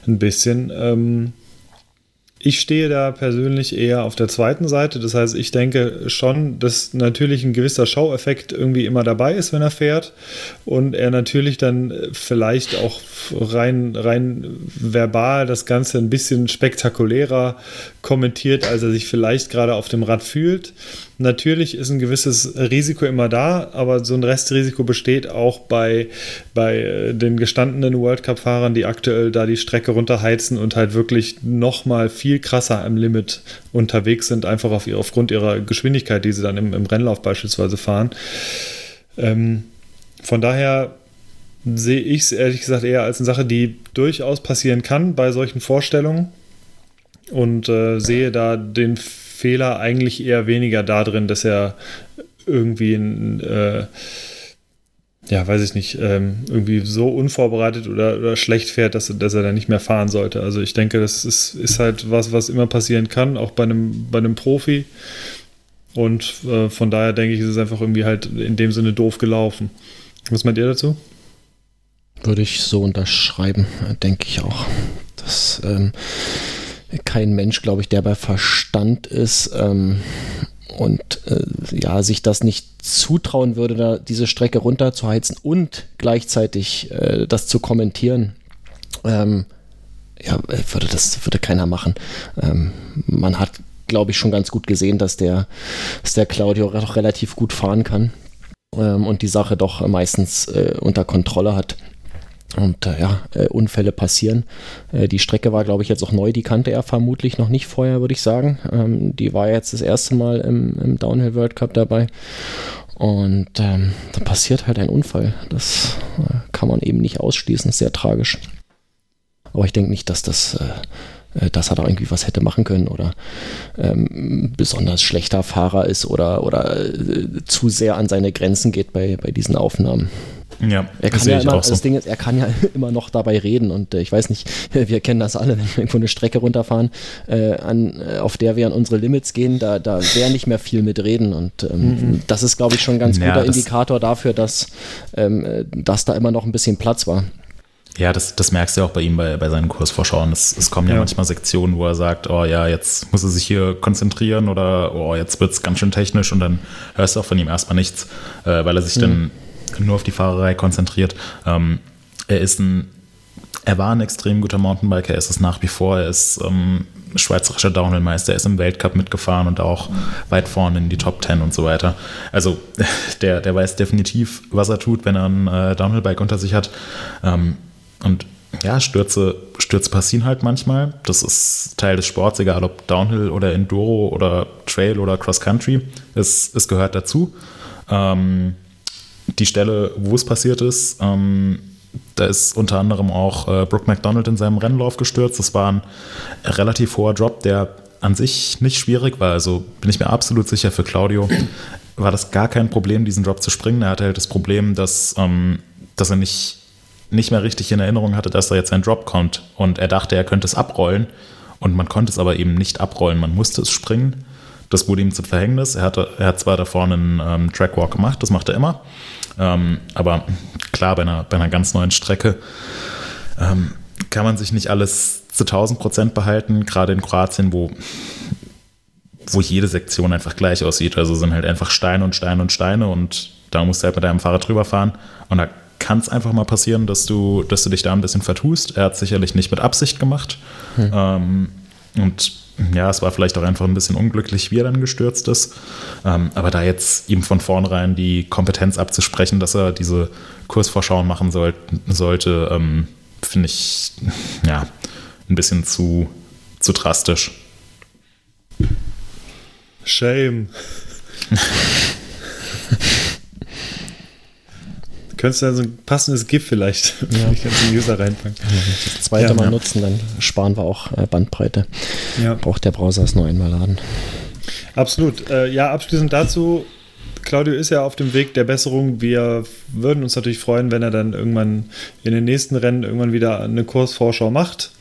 ein bisschen. Ich stehe da persönlich eher auf der zweiten Seite. Das heißt, ich denke schon, dass natürlich ein gewisser Schaueffekt irgendwie immer dabei ist, wenn er fährt. Und er natürlich dann vielleicht auch rein verbal das Ganze ein bisschen spektakulärer kommentiert, als er sich vielleicht gerade auf dem Rad fühlt. Natürlich ist ein gewisses Risiko immer da, aber so ein Restrisiko besteht auch bei den gestandenen World Cup-Fahrern, die aktuell da die Strecke runterheizen und halt wirklich nochmal viel krasser am Limit unterwegs sind, einfach aufgrund ihrer Geschwindigkeit, die sie dann im Rennlauf beispielsweise fahren. Von daher sehe ich es ehrlich gesagt eher als eine Sache, die durchaus passieren kann bei solchen Vorstellungen, und sehe da den Fehler eigentlich eher weniger darin, dass er irgendwie irgendwie so unvorbereitet oder schlecht fährt, dass er da nicht mehr fahren sollte. Also ich denke, das ist halt was immer passieren kann, auch bei einem Profi. Und von daher denke ich, ist es einfach irgendwie halt in dem Sinne doof gelaufen. Was meint ihr dazu? Würde ich so unterschreiben, denke ich auch. Das kein Mensch, glaube ich, der bei Verstand ist sich das nicht zutrauen würde, da diese Strecke runterzuheizen und gleichzeitig das zu kommentieren, würde keiner machen. Man hat, glaube ich, schon ganz gut gesehen, dass der Claudio doch relativ gut fahren kann und die Sache doch meistens unter Kontrolle hat. Und Unfälle passieren. Die Strecke war, glaube ich, jetzt auch neu. Die kannte er vermutlich noch nicht vorher, würde ich sagen. Die war jetzt das erste Mal im Downhill World Cup dabei. Und da passiert halt ein Unfall. Das kann man eben nicht ausschließen. Ist sehr tragisch. Aber ich denke nicht, dass das dass er da irgendwie was hätte machen können oder besonders schlechter Fahrer ist oder zu sehr an seine Grenzen geht bei diesen Aufnahmen. Ja, das Ding ist, er kann ja immer noch dabei reden und ich weiß nicht, wir kennen das alle, wenn wir irgendwo eine Strecke runterfahren, auf der wir an unsere Limits gehen, da wäre nicht mehr viel mit reden und das ist, glaube ich, schon ein ganz guter Indikator dafür, dass da immer noch ein bisschen Platz war. Ja, das merkst du ja auch bei ihm bei seinen Kursvorschauen. Es kommen ja manchmal Sektionen, wo er sagt, oh ja, jetzt muss er sich hier konzentrieren oder oh, jetzt wird's ganz schön technisch und dann hörst du auch von ihm erstmal nichts, weil er sich dann nur auf die Fahrerei konzentriert. Er war ein extrem guter Mountainbiker, er ist es nach wie vor, er ist schweizerischer Downhill-Meister, er ist im Weltcup mitgefahren und auch weit vorne in die Top 10 und so weiter. Also der weiß definitiv, was er tut, wenn er ein Downhill-Bike unter sich hat. Und ja, Stürze passieren halt manchmal. Das ist Teil des Sports, egal ob Downhill oder Enduro oder Trail oder Cross-Country. Es gehört dazu. Die Stelle, wo es passiert ist, da ist unter anderem auch Brooke McDonald in seinem Rennlauf gestürzt. Das war ein relativ hoher Drop, der an sich nicht schwierig war. Also bin ich mir absolut sicher, für Claudio war das gar kein Problem, diesen Drop zu springen. Er hatte halt das Problem, dass er nicht mehr richtig in Erinnerung hatte, dass da jetzt ein Drop kommt. Und er dachte, er könnte es abrollen. Und man konnte es aber eben nicht abrollen. Man musste es springen. Das wurde ihm zum Verhängnis. Er hat zwar da vorne einen Trackwalk gemacht, das macht er immer. Aber klar, bei einer ganz neuen Strecke kann man sich nicht alles zu 1000% behalten. Gerade in Kroatien, wo jede Sektion einfach gleich aussieht. Also sind halt einfach Steine und Steine und Steine. Und da musst du halt mit deinem Fahrrad drüber fahren. Und da kann es einfach mal passieren, dass du dich da ein bisschen vertust. Er hat es sicherlich nicht mit Absicht gemacht. Und ja, es war vielleicht auch einfach ein bisschen unglücklich, wie er dann gestürzt ist. Aber da jetzt ihm von vornherein die Kompetenz abzusprechen, dass er diese Kursvorschauen machen sollte, finde ich ja ein bisschen zu drastisch. Shame. Könntest du da so ein passendes GIF vielleicht in den User reinpacken? Das zweite Mal nutzen, dann sparen wir auch Bandbreite. Ja. Braucht der Browser es nur einmal laden. Absolut. Ja, abschließend dazu, Claudio ist ja auf dem Weg der Besserung. Wir würden uns natürlich freuen, wenn er dann irgendwann in den nächsten Rennen irgendwann wieder eine Kursvorschau macht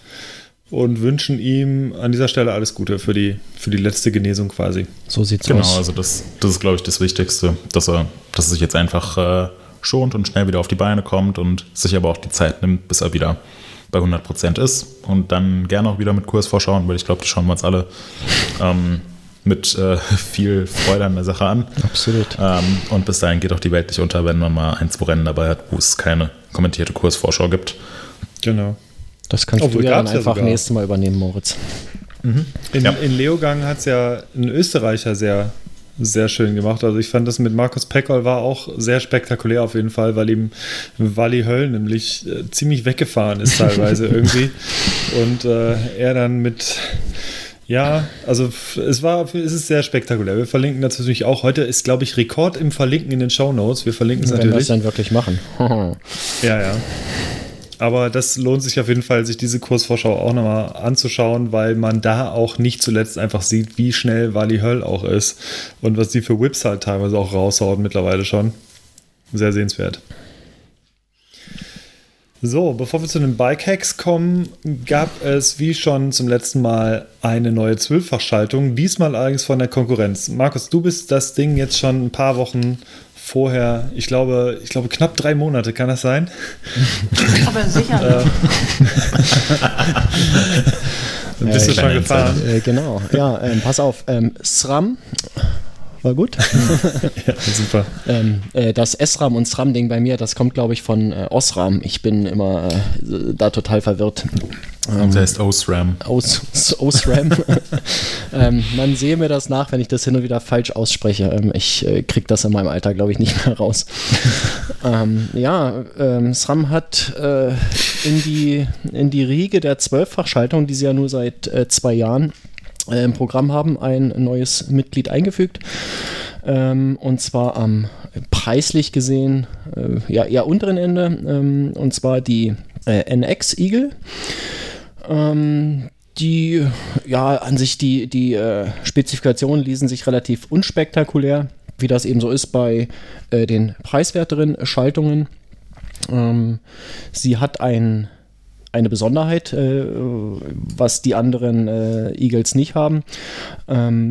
und wünschen ihm an dieser Stelle alles Gute für die letzte Genesung quasi. So sieht's aus. Genau, also das ist, glaube ich, das Wichtigste, dass er sich jetzt einfach schont und schnell wieder auf die Beine kommt und sich aber auch die Zeit nimmt, bis er wieder bei 100% ist und dann gerne auch wieder mit Kursvorschauen, weil ich glaube, das schauen wir uns alle mit viel Freude an der Sache an. Absolut. Und bis dahin geht auch die Welt nicht unter, wenn man mal ein, zwei Rennen dabei hat, wo es keine kommentierte Kursvorschau gibt. Genau. Das kannst du ja dann einfach nächstes Mal übernehmen, Moritz. Mhm. In Leogang hat es ja ein Österreicher sehr schön gemacht. Also ich fand das mit Markus Peckoll war auch sehr spektakulär auf jeden Fall, weil ihm Vali Höll nämlich ziemlich weggefahren ist teilweise irgendwie und er dann mit es ist sehr spektakulär. Wir verlinken das natürlich auch. Heute ist, glaube ich, Rekord im Verlinken in den Shownotes. Wir verlinken es natürlich. Wenn wir das dann wirklich machen. Ja. Aber das lohnt sich auf jeden Fall, sich diese Kursvorschau auch nochmal anzuschauen, weil man da auch nicht zuletzt einfach sieht, wie schnell Vali Höll auch ist und was die für Whips halt teilweise auch raushaut mittlerweile schon. Sehr sehenswert. So, bevor wir zu den Bike-Hacks kommen, gab es wie schon zum letzten Mal eine neue 12-fach-Schaltung, diesmal allerdings von der Konkurrenz. Markus, du bist das Ding jetzt schon ein paar Wochen vorher, ich glaube knapp 3 Monate, kann das sein? Aber sicher. Bist du schon gefahren? Genau, ja, pass auf, SRAM war gut. Ja, super. Das SRAM und SRAM-Ding bei mir, das kommt, glaube ich, von OSRAM. Ich bin immer da total verwirrt. Das heißt OSRAM. OSRAM. Man sehe mir das nach, wenn ich das hin und wieder falsch ausspreche. Ich kriege das in meinem Alter, glaube ich, nicht mehr raus. SRAM hat in die Riege der 12-fach-Schaltung, die sie ja nur seit 2 Jahren im Programm haben, ein neues Mitglied eingefügt. Und zwar am preislich gesehen eher unteren Ende. Und zwar die NX Eagle. Die, ja, an sich die Spezifikationen ließen sich relativ unspektakulär, wie das eben so ist bei den preiswerteren Schaltungen. Sie hat eine Besonderheit, was die anderen Eagles nicht haben.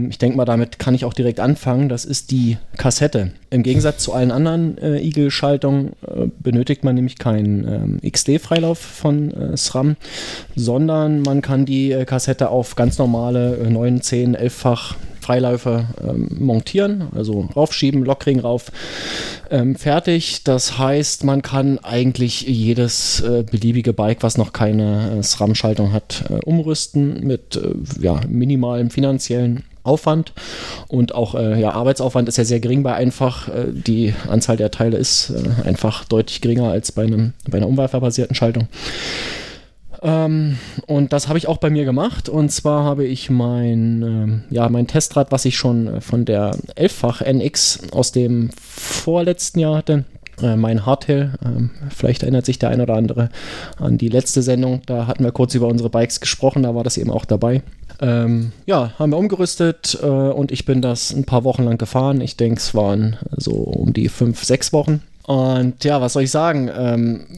Ich denke mal, damit kann ich auch direkt anfangen. Das ist die Kassette. Im Gegensatz zu allen anderen Eagle-Schaltungen benötigt man nämlich keinen XD-Freilauf von SRAM, sondern man kann die Kassette auf ganz normale 9, 10, 11-fach Freiläufer montieren, also raufschieben, Lockring rauf, fertig. Das heißt, man kann eigentlich jedes beliebige Bike, was noch keine SRAM-Schaltung hat, umrüsten mit minimalem finanziellen Aufwand. Und auch Arbeitsaufwand ist ja sehr gering bei einfach. Die Anzahl der Teile ist einfach deutlich geringer als bei einer umwerferbasierten Schaltung. Und das habe ich auch bei mir gemacht. Und zwar habe ich mein Testrad, was ich schon von der 11-fach NX aus dem vorletzten Jahr hatte, mein Hardtail. Vielleicht erinnert sich der ein oder andere an die letzte Sendung. Da hatten wir kurz über unsere Bikes gesprochen. Da war das eben auch dabei. Haben wir umgerüstet und ich bin das ein paar Wochen lang gefahren. Ich denke, es waren so um die 5-6 Wochen. Und ja, was soll ich sagen?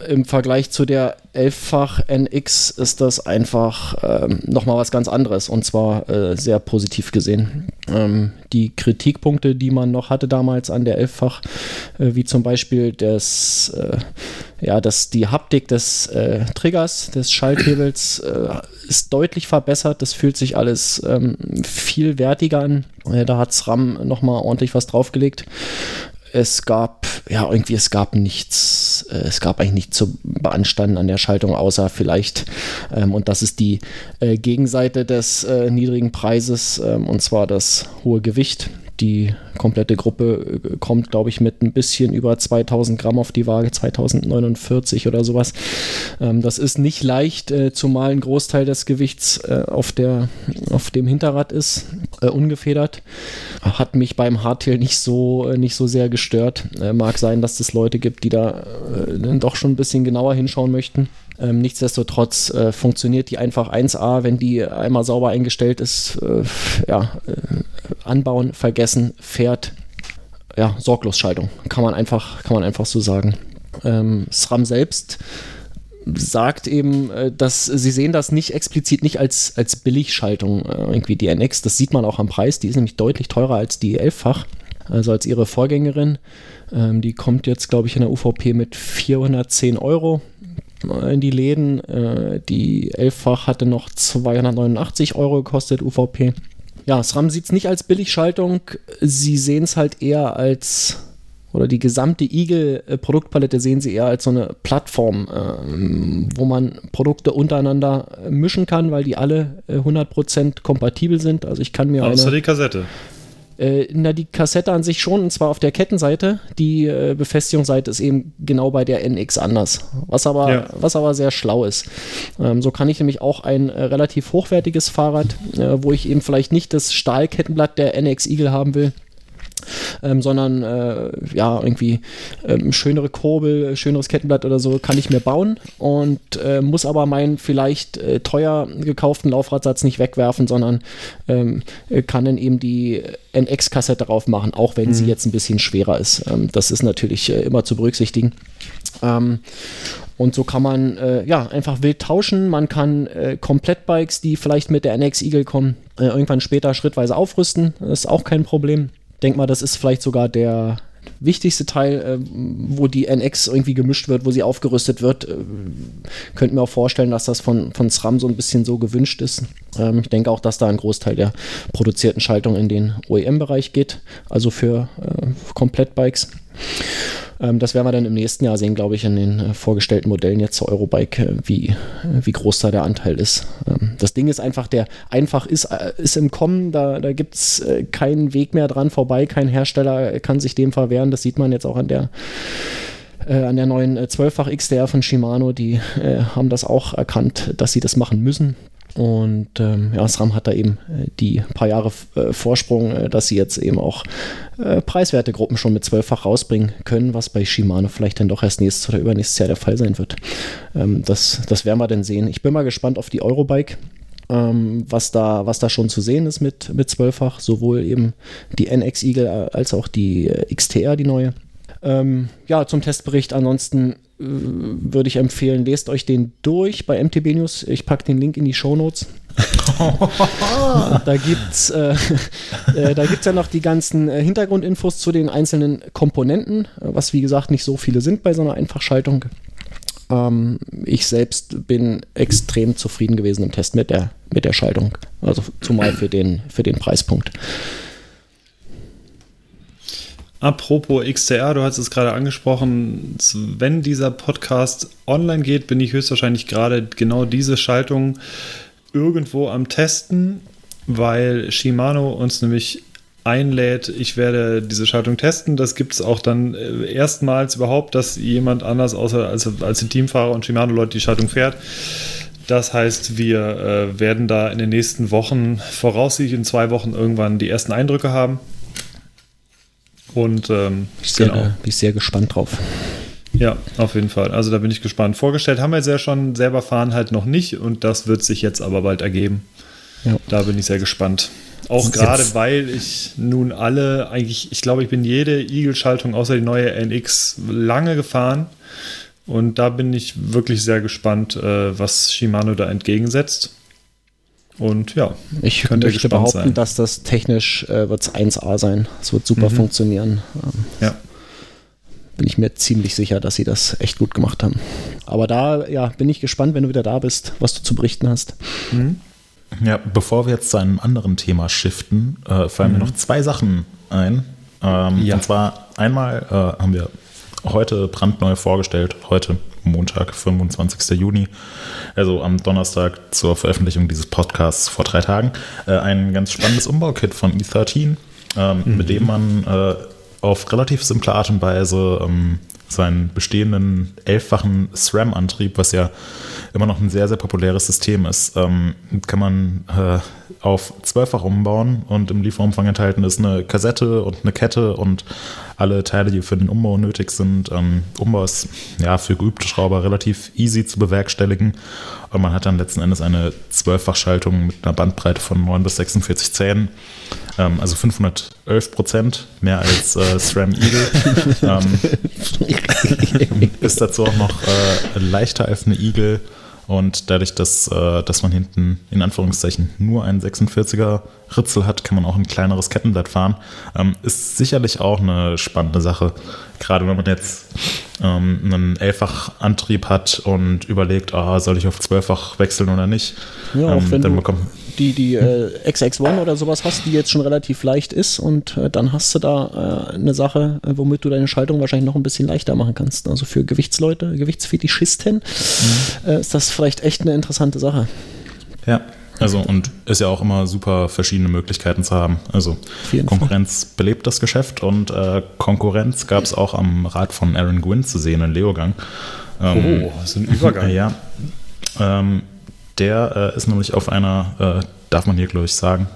Im Vergleich zu der 11-fach NX ist das einfach nochmal was ganz anderes, und zwar sehr positiv gesehen. Die Kritikpunkte, die man noch hatte damals an der 11-fach, wie zum Beispiel die Haptik des Triggers, des Schalthebels, ist deutlich verbessert. Das fühlt sich alles viel wertiger an. Da hat SRAM nochmal ordentlich was draufgelegt. Es gab eigentlich nichts zu beanstanden an der Schaltung, außer vielleicht, und das ist die Gegenseite des niedrigen Preises, und zwar das hohe Gewicht. Die komplette Gruppe kommt, glaube ich, mit ein bisschen über 2000 Gramm auf die Waage, 2049 oder sowas. Das ist nicht leicht, zumal ein Großteil des Gewichts auf dem Hinterrad ist, ungefedert. Hat mich beim Hardtail nicht so sehr gestört. Mag sein, dass es Leute gibt, die da doch schon ein bisschen genauer hinschauen möchten. Nichtsdestotrotz funktioniert die einfach 1A, wenn die einmal sauber eingestellt ist, anbauen, vergessen, fährt, Sorglosschaltung, kann man einfach so sagen. SRAM selbst sagt eben, dass sie sehen das nicht explizit nicht als Billigschaltung, irgendwie die NX, das sieht man auch am Preis, die ist nämlich deutlich teurer als die 11-fach, also als ihre Vorgängerin. Die kommt jetzt, glaube ich, in der UVP mit 410 € in die Läden. Die 11-fach hatte noch 289 € gekostet, UVP. Ja, SRAM sieht es nicht als Billigschaltung, sie sehen es halt eher oder die gesamte Eagle-Produktpalette sehen sie eher als so eine Plattform, wo man Produkte untereinander mischen kann, weil die alle 100% kompatibel sind. Also ich kann mir außer die Kassette. Die Kassette an sich schon, und zwar auf der Kettenseite. Die Befestigungsseite ist eben genau bei der NX anders, was aber sehr schlau ist. So kann ich nämlich auch ein relativ hochwertiges Fahrrad, wo ich eben vielleicht nicht das Stahlkettenblatt der NX Eagle haben will, sondern schönere Kurbel, schöneres Kettenblatt oder so, kann ich mir bauen und muss aber meinen vielleicht teuer gekauften Laufradsatz nicht wegwerfen, sondern kann dann eben die NX-Kassette drauf machen, auch wenn sie jetzt ein bisschen schwerer ist. Das ist natürlich immer zu berücksichtigen. Und so kann man einfach wild tauschen. Man kann Komplettbikes, die vielleicht mit der NX Eagle kommen, irgendwann später schrittweise aufrüsten. Das ist auch kein Problem. Ich denke mal, das ist vielleicht sogar der wichtigste Teil, wo die NX irgendwie gemischt wird, wo sie aufgerüstet wird. Könnte mir auch vorstellen, dass das von SRAM so ein bisschen so gewünscht ist. Ich denke auch, dass da ein Großteil der produzierten Schaltung in den OEM-Bereich geht, also für Komplettbikes. Das werden wir dann im nächsten Jahr sehen, glaube ich, in den vorgestellten Modellen jetzt zur Eurobike, wie groß da der Anteil ist. Das Ding ist einfach, ist im Kommen, da gibt es keinen Weg mehr dran vorbei, kein Hersteller kann sich dem verwehren. Das sieht man jetzt auch an der neuen 12-fach XTR von Shimano, die haben das auch erkannt, dass sie das machen müssen. Und SRAM hat da eben die paar Jahre Vorsprung, dass sie jetzt eben auch preiswerte Gruppen schon mit 12-fach rausbringen können, was bei Shimano vielleicht dann doch erst nächstes oder übernächstes Jahr der Fall sein wird. Das werden wir dann sehen. Ich bin mal gespannt auf die Eurobike. was da schon zu sehen ist mit 12-fach, sowohl eben die NX Eagle als auch die XTR, die neue. Ja, zum Testbericht ansonsten würde ich empfehlen, lest euch den durch bei MTB News. Ich packe den Link in die Shownotes. Da gibt's ja noch die ganzen Hintergrundinfos zu den einzelnen Komponenten, was wie gesagt nicht so viele sind bei so einer Einfachschaltung. Ich selbst bin extrem zufrieden gewesen im Test mit der Schaltung, also zumal für den Preispunkt. Apropos XTR, du hast es gerade angesprochen, wenn dieser Podcast online geht, bin ich höchstwahrscheinlich gerade genau diese Schaltung irgendwo am Testen, weil Shimano uns nämlich einlädt, ich werde diese Schaltung testen. Das gibt es auch dann erstmals überhaupt, dass jemand anders außer als die Teamfahrer und Shimano-Leute die Schaltung fährt. Das heißt, wir werden da in den nächsten Wochen, voraussichtlich in 2 Wochen, irgendwann die ersten Eindrücke haben. Und bin ich sehr gespannt drauf. Ja, auf jeden Fall. Also da bin ich gespannt. Vorgestellt haben wir jetzt ja schon, selber fahren halt noch nicht, und das wird sich jetzt aber bald ergeben. Ja. Da bin ich sehr gespannt. Auch gerade, weil ich nun ich glaube, ich bin jede Eagle-Schaltung außer die neue NX lange gefahren, und da bin ich wirklich sehr gespannt, was Shimano da entgegensetzt. Und ja, ich könnte behaupten, dass das technisch wird's 1A sein. Es wird super funktionieren. Ja. Bin ich mir ziemlich sicher, dass sie das echt gut gemacht haben. Aber da, ja, bin ich gespannt, wenn du wieder da bist, was du zu berichten hast. Mhm. Ja, bevor wir jetzt zu einem anderen Thema shiften, fallen mir noch 2 Sachen ein. Und zwar einmal haben wir heute brandneu vorgestellt, heute Montag, 25. Juni, also am Donnerstag zur Veröffentlichung dieses Podcasts vor 3 Tagen, ein ganz spannendes Umbaukit von E13, mit dem man auf relativ simple Art und Weise seinen bestehenden 11-fachen SRAM-Antrieb, was ja immer noch ein sehr, sehr populäres System ist, kann man auf 12-fach umbauen, und im Lieferumfang enthalten ist eine Kassette und eine Kette und alle Teile, die für den Umbau nötig sind. Umbau ist ja für geübte Schrauber relativ easy zu bewerkstelligen, und man hat dann letzten Endes eine 12-fach-Schaltung mit einer Bandbreite von 9 bis 46 Zähnen, also 511%, mehr als SRAM Eagle. Ist dazu auch noch leichter als eine Eagle, und dadurch, dass man hinten in Anführungszeichen nur einen 46er Ritzel hat, kann man auch ein kleineres Kettenblatt fahren. Ist sicherlich auch eine spannende Sache, gerade wenn man jetzt einen 11-fach-Antrieb hat und überlegt, soll ich auf 12-fach wechseln oder nicht. Ja, auch wenn dann die XX1 oder sowas hast, die jetzt schon relativ leicht ist, und dann hast du da eine Sache, womit du deine Schaltung wahrscheinlich noch ein bisschen leichter machen kannst. Also für Gewichtsleute, Gewichtsfetischisten ist das vielleicht echt eine interessante Sache. Ja, also und ist ja auch immer super, verschiedene Möglichkeiten zu haben. Also Konkurrenz belebt das Geschäft, und Konkurrenz gab es auch am Rad von Aaron Gwin zu sehen in Leogang. So ein Übergang. Ja, der ist nämlich auf einer, darf man hier glaube ich sagen,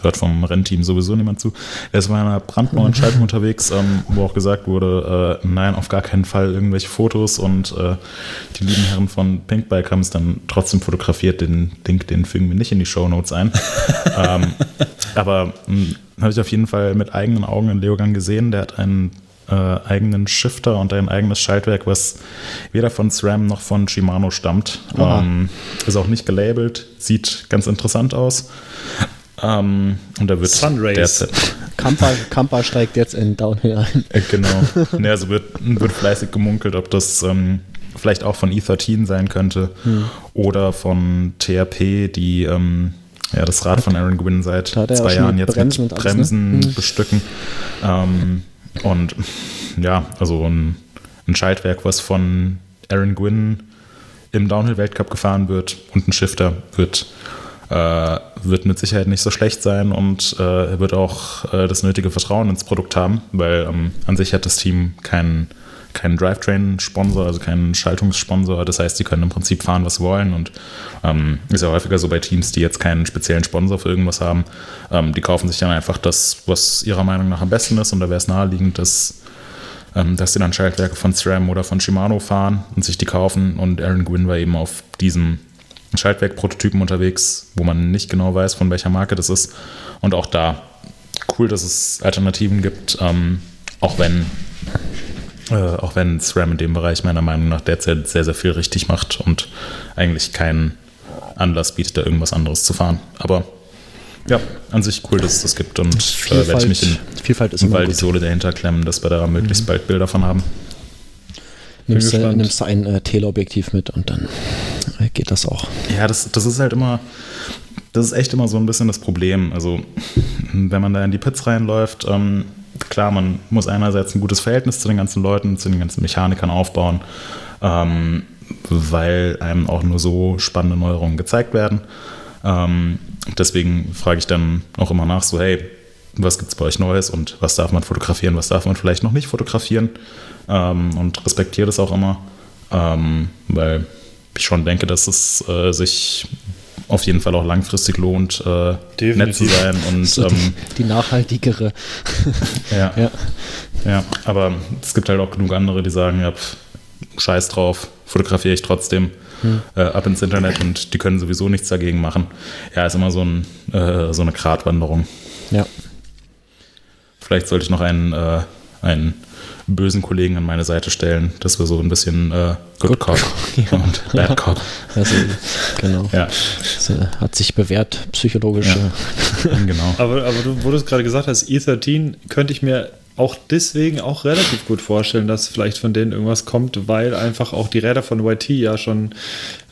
hört vom Rennteam sowieso niemand zu, er ist bei einer brandneuen Schaltung unterwegs, wo auch gesagt wurde, nein, auf gar keinen Fall irgendwelche Fotos, und die lieben Herren von Pinkbike haben es dann trotzdem fotografiert. Den Link, den fügen wir nicht in die Shownotes ein. Aber habe ich auf jeden Fall mit eigenen Augen in Leogang gesehen. Der hat einen eigenen Shifter und ein eigenes Schaltwerk, was weder von SRAM noch von Shimano stammt. Ist auch nicht gelabelt, sieht ganz interessant aus. Und da wird Kampa steigt jetzt in Downhill ein. Genau. Ne, also wird fleißig gemunkelt, ob das vielleicht auch von E13 sein könnte oder von TRP, die das Rad von Aaron Gwin seit 2 Jahren jetzt mit Bremsen bestücken. Und ja, also ein Schaltwerk, was von Aaron Gwin im Downhill-Weltcup gefahren wird, und ein Shifter wird mit Sicherheit nicht so schlecht sein, und wird auch das nötige Vertrauen ins Produkt haben, weil an sich hat das Team keinen Drivetrain-Sponsor, also keinen Schaltungssponsor. Das heißt, die können im Prinzip fahren, was sie wollen, und ist ja häufiger so bei Teams, die jetzt keinen speziellen Sponsor für irgendwas haben. Die kaufen sich dann einfach das, was ihrer Meinung nach am besten ist, und da wäre es naheliegend, dass sie dann Schaltwerke von SRAM oder von Shimano fahren und sich die kaufen, und Aaron Gwin war eben auf diesem Schaltwerk-Prototypen unterwegs, wo man nicht genau weiß, von welcher Marke das ist. Und auch da cool, dass es Alternativen gibt, auch wenn SRAM in dem Bereich meiner Meinung nach derzeit sehr, sehr viel richtig macht und eigentlich keinen Anlass bietet, da irgendwas anderes zu fahren. Aber ja, an sich cool, dass es das gibt, und werde ich mich in Val di Sole dahinter klemmen, dass wir da möglichst bald Bilder von haben. Nimmst du ein Teleobjektiv mit und dann geht das auch. Ja, das ist halt immer, das ist echt immer so ein bisschen das Problem. Also wenn man da in die Pits reinläuft, klar, man muss einerseits ein gutes Verhältnis zu den ganzen Leuten, zu den ganzen Mechanikern aufbauen, weil einem auch nur so spannende Neuerungen gezeigt werden. Deswegen frage ich dann auch immer nach, so hey, was gibt's bei euch Neues und was darf man fotografieren, was darf man vielleicht noch nicht fotografieren, und respektiere das auch immer, weil ich schon denke, dass es sich auf jeden Fall auch langfristig lohnt, nett zu sein. Und so die nachhaltigere. ja, aber es gibt halt auch genug andere, die sagen, ja, scheiß drauf, fotografiere ich trotzdem, ab ins Internet, und die können sowieso nichts dagegen machen. Ja, ist immer so eine Gratwanderung. Ja. Vielleicht sollte ich noch einen bösen Kollegen an meine Seite stellen, dass wir so ein bisschen Good Cop und Bad Cop. Also, genau. Ja. Das hat sich bewährt, psychologisch. Ja. Genau. Aber du, wo du es gerade gesagt hast, E13, könnte ich mir auch deswegen auch relativ gut vorstellen, dass vielleicht von denen irgendwas kommt, weil einfach auch die Räder von YT ja schon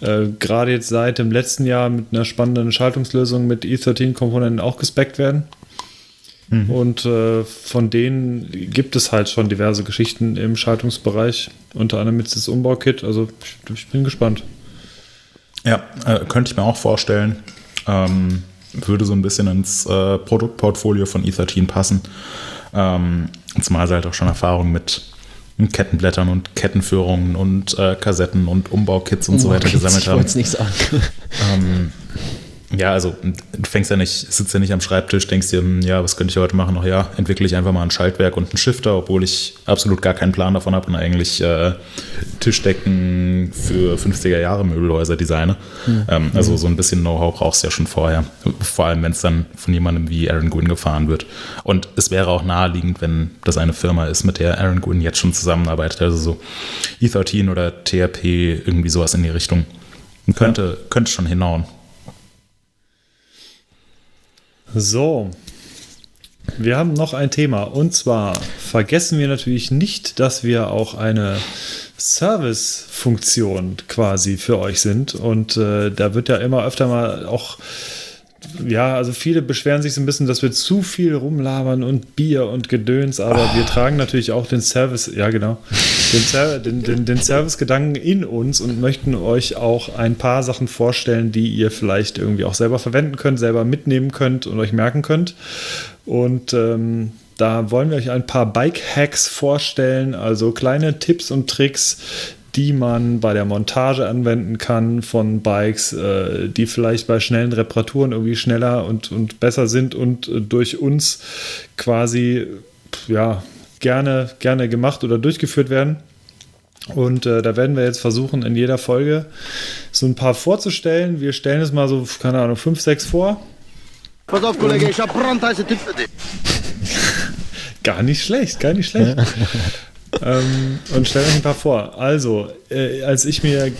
gerade jetzt seit dem letzten Jahr mit einer spannenden Schaltungslösung mit E13-Komponenten auch gespeckt werden. Und von denen gibt es halt schon diverse Geschichten im Schaltungsbereich, unter anderem jetzt das Umbau-Kit. Also ich bin gespannt. Ja, könnte ich mir auch vorstellen. Würde so ein bisschen ins Produktportfolio von E13 passen. Zumal sie halt auch schon Erfahrung mit Kettenblättern und Kettenführungen und Kassetten und Umbaukits und so weiter gesammelt haben. Ich wollte es nicht sagen. Ja, also du sitzt ja nicht am Schreibtisch, denkst dir, ja, was könnte ich heute machen? Noch ja, entwickle ich einfach mal ein Schaltwerk und einen Shifter, obwohl ich absolut gar keinen Plan davon habe und eigentlich Tischdecken für 50er-Jahre-Möbelhäuser designe. Ja. Also so ein bisschen Know-how brauchst du ja schon vorher. Vor allem, wenn es dann von jemandem wie Aaron Gwin gefahren wird. Und es wäre auch naheliegend, wenn das eine Firma ist, mit der Aaron Gwin jetzt schon zusammenarbeitet. Also so E13 oder TRP, irgendwie sowas in die Richtung. Könnte schon hinhauen. So, wir haben noch ein Thema, und zwar vergessen wir natürlich nicht, dass wir auch eine Service-Funktion quasi für euch sind, und da wird ja immer öfter mal auch, ja, also viele beschweren sich so ein bisschen, dass wir zu viel rumlabern und Bier und Gedöns, aber wir tragen natürlich auch den Service, ja genau, den Service-Gedanken in uns und möchten euch auch ein paar Sachen vorstellen, die ihr vielleicht irgendwie auch selber verwenden könnt, selber mitnehmen könnt und euch merken könnt. Und da wollen wir euch ein paar Bike-Hacks vorstellen, also kleine Tipps und Tricks, die man bei der Montage anwenden kann von Bikes, die vielleicht bei schnellen Reparaturen irgendwie schneller und besser sind und durch uns quasi ja gerne gemacht oder durchgeführt werden. Und da werden wir jetzt versuchen, in jeder Folge so ein paar vorzustellen. Wir stellen es mal so, keine Ahnung, 5, 6 vor. Pass auf, Kollege, ich habe brandheiße Tipps für dich. Gar nicht schlecht. Und stell euch ein paar vor. Also, als ich mir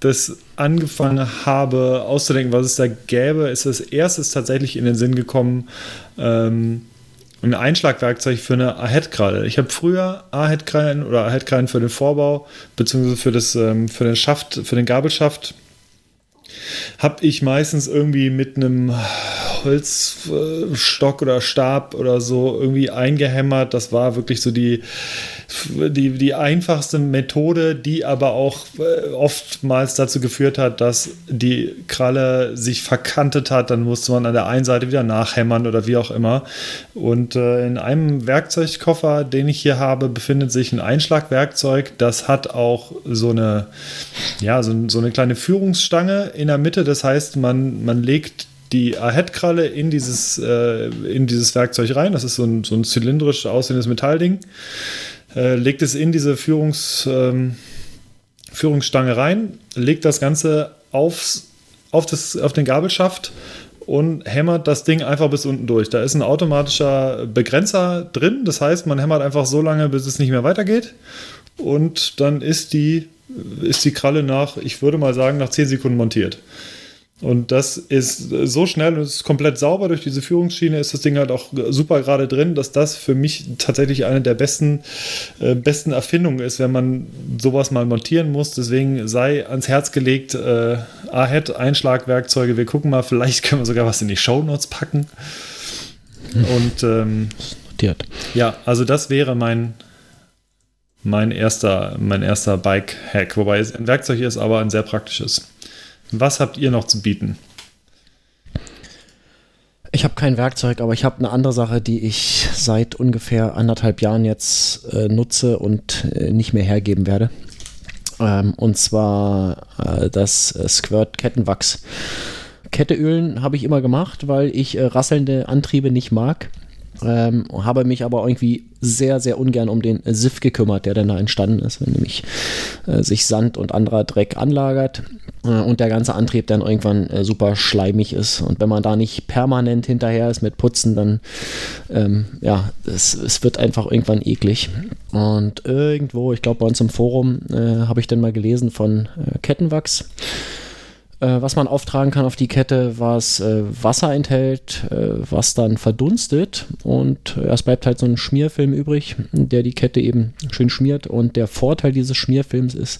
das angefangen habe auszudenken, was es da gäbe, ist als erstes tatsächlich in den Sinn gekommen, ein Einschlagwerkzeug für eine Ahead-Kralle. Ich habe früher Ahead-Krallen oder Ahead-Krallen für den Vorbau beziehungsweise für den Schaft, für den Gabelschaft, habe ich meistens irgendwie mit einem Holzstock oder Stab oder so irgendwie eingehämmert. Das war wirklich so die einfachste Methode, die aber auch oftmals dazu geführt hat, dass die Kralle sich verkantet hat. Dann musste man an der einen Seite wieder nachhämmern oder wie auch immer. Und in einem Werkzeugkoffer, den ich hier habe, befindet sich ein Einschlagwerkzeug. Das hat auch so eine kleine Führungsstange in der Mitte. Das heißt, man legt die Ahead-Kralle in dieses Werkzeug rein. Das ist so ein zylindrisch aussehendes Metallding. Legt es in diese Führungsstange rein, legt das Ganze aufs auf den Gabelschaft und hämmert das Ding einfach bis unten durch. Da ist ein automatischer Begrenzer drin. Das heißt, man hämmert einfach so lange, bis es nicht mehr weitergeht. Und dann ist die Kralle nach, ich würde mal sagen, nach 10 Sekunden montiert. Und das ist so schnell und es ist komplett sauber. Durch diese Führungsschiene ist das Ding halt auch super gerade drin, dass das für mich tatsächlich eine der besten Erfindungen ist, wenn man sowas mal montieren muss. Deswegen sei ans Herz gelegt, Ahead, Einschlagwerkzeuge. Wir gucken mal, vielleicht können wir sogar was in die Shownotes packen. Und ja, also das wäre mein erster Bike-Hack. Wobei es ein Werkzeug ist, aber ein sehr praktisches. Was habt ihr noch zu bieten? Ich habe kein Werkzeug, aber ich habe eine andere Sache, die ich seit ungefähr 1,5 Jahren jetzt nutze und nicht mehr hergeben werde. Und zwar das Squirt Kettenwachs. Ketteölen habe ich immer gemacht, weil ich rasselnde Antriebe nicht mag. Habe mich aber irgendwie sehr, sehr ungern um den Siff gekümmert, der dann da entstanden ist, wenn nämlich sich Sand und anderer Dreck anlagert und der ganze Antrieb dann irgendwann super schleimig ist. Und wenn man da nicht permanent hinterher ist mit Putzen, dann es wird einfach irgendwann eklig. Und irgendwo, ich glaube bei uns im Forum, habe ich dann mal gelesen von Kettenwachs. Was man auftragen kann auf die Kette, was Wasser enthält, was dann verdunstet und es bleibt halt so ein Schmierfilm übrig, der die Kette eben schön schmiert und der Vorteil dieses Schmierfilms ist,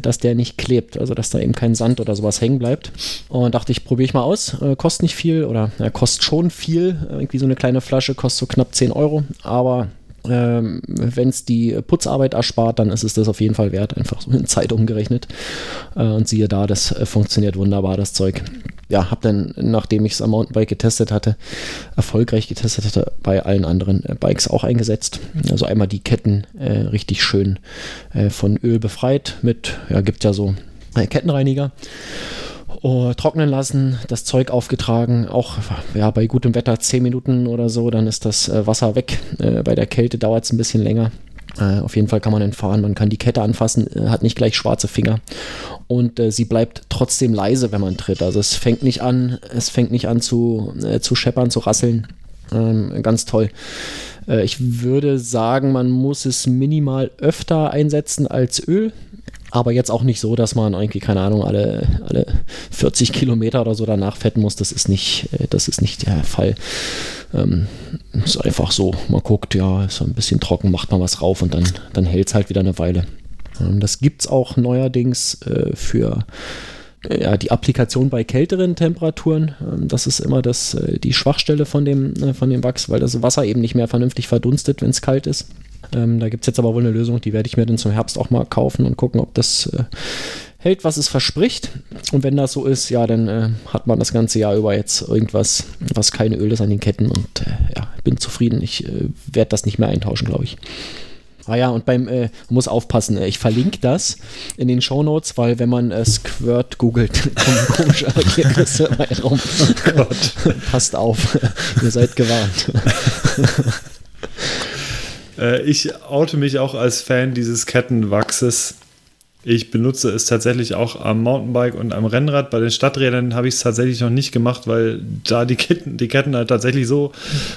dass der nicht klebt, also dass da eben kein Sand oder sowas hängen bleibt. Und dachte ich, probiere ich mal aus, kostet nicht viel oder kostet schon viel, irgendwie so eine kleine Flasche kostet so knapp 10 €, aber wenn es die Putzarbeit erspart, dann ist es das auf jeden Fall wert, einfach so in Zeit umgerechnet. Und siehe da, das funktioniert wunderbar, das Zeug. Ja, habe dann, nachdem ich es am Mountainbike erfolgreich getestet hatte, bei allen anderen Bikes auch eingesetzt. Also einmal die Ketten richtig schön von Öl befreit mit, ja, gibt ja so Kettenreiniger. Trocknen lassen, das Zeug aufgetragen, auch ja, bei gutem Wetter 10 Minuten oder so, dann ist das Wasser weg. Bei der Kälte dauert es ein bisschen länger. Auf jeden Fall kann man dann fahren, man kann die Kette anfassen, hat nicht gleich schwarze Finger und sie bleibt trotzdem leise, wenn man tritt. Also es fängt nicht an zu scheppern, zu rasseln. Ganz toll. Ich würde sagen, man muss es minimal öfter einsetzen als Öl. Aber jetzt auch nicht so, dass man irgendwie, keine Ahnung, alle 40 Kilometer oder so danach fetten muss. Das ist nicht der Fall. Ist einfach so, man guckt, ja, ist ein bisschen trocken, macht man was rauf und dann hält es halt wieder eine Weile. Das gibt es auch neuerdings für die Applikation bei kälteren Temperaturen. Das ist immer die Schwachstelle von dem Wachs, weil das Wasser eben nicht mehr vernünftig verdunstet, wenn es kalt ist. Da gibt es jetzt aber wohl eine Lösung, die werde ich mir dann zum Herbst auch mal kaufen und gucken, ob das hält, was es verspricht. Und wenn das so ist, ja, dann hat man das ganze Jahr über jetzt irgendwas, was keine Öl ist an den Ketten und bin zufrieden. Ich werde das nicht mehr eintauschen, glaube ich. Ah ja, und muss aufpassen, ich verlinke das in den Shownotes, weil wenn man Squirt googelt, kommen komische Ergebnisse bei rum. Gott. Passt auf, ihr seid gewarnt. Ich oute mich auch als Fan dieses Kettenwachses. Ich benutze es tatsächlich auch am Mountainbike und am Rennrad. Bei den Stadträdern habe ich es tatsächlich noch nicht gemacht, weil da die Ketten halt tatsächlich so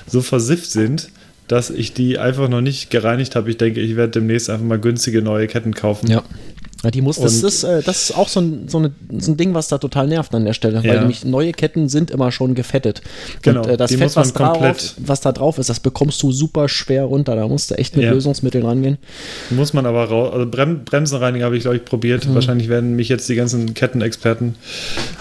versifft sind, dass ich die einfach noch nicht gereinigt habe. Ich denke, ich werde demnächst einfach mal günstige neue Ketten kaufen. Ja. Das ist auch so ein Ding, was da total nervt an der Stelle, weil nämlich neue Ketten sind immer schon gefettet. Genau. Und das Fett, was da drauf ist, das bekommst du super schwer runter. Da musst du echt mit Lösungsmitteln rangehen. Muss man aber raus. Also Bremsenreiniger habe ich, glaube ich, probiert. Mhm. Wahrscheinlich werden mich jetzt die ganzen Kettenexperten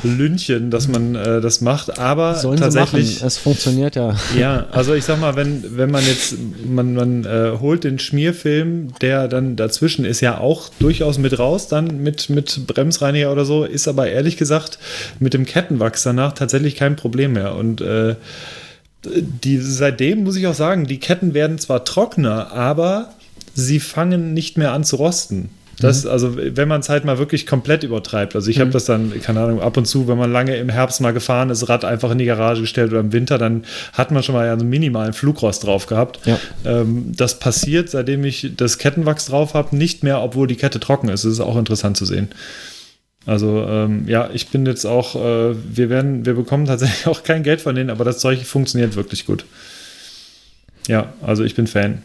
lünchen, dass man das macht. Aber sollen tatsächlich. Sie machen. Es funktioniert ja. Ja, also ich sag mal, wenn man jetzt, man holt den Schmierfilm, der dann dazwischen ist, ja auch durchaus mit raus. Dann mit Bremsreiniger oder so, ist aber ehrlich gesagt mit dem Kettenwachs danach tatsächlich kein Problem mehr. Und seitdem muss ich auch sagen, die Ketten werden zwar trockener, aber sie fangen nicht mehr an zu rosten. Also wenn man es halt mal wirklich komplett übertreibt, also ich habe das dann, keine Ahnung, ab und zu, wenn man lange im Herbst mal gefahren ist, Rad einfach in die Garage gestellt oder im Winter, dann hat man schon mal einen minimalen Flugrost drauf gehabt. Ja. Das passiert, seitdem ich das Kettenwachs drauf habe, nicht mehr, obwohl die Kette trocken ist. Das ist auch interessant zu sehen. Also ja, ich bin jetzt auch, wir bekommen tatsächlich auch kein Geld von denen, aber das Zeug funktioniert wirklich gut. Ja, also ich bin Fan.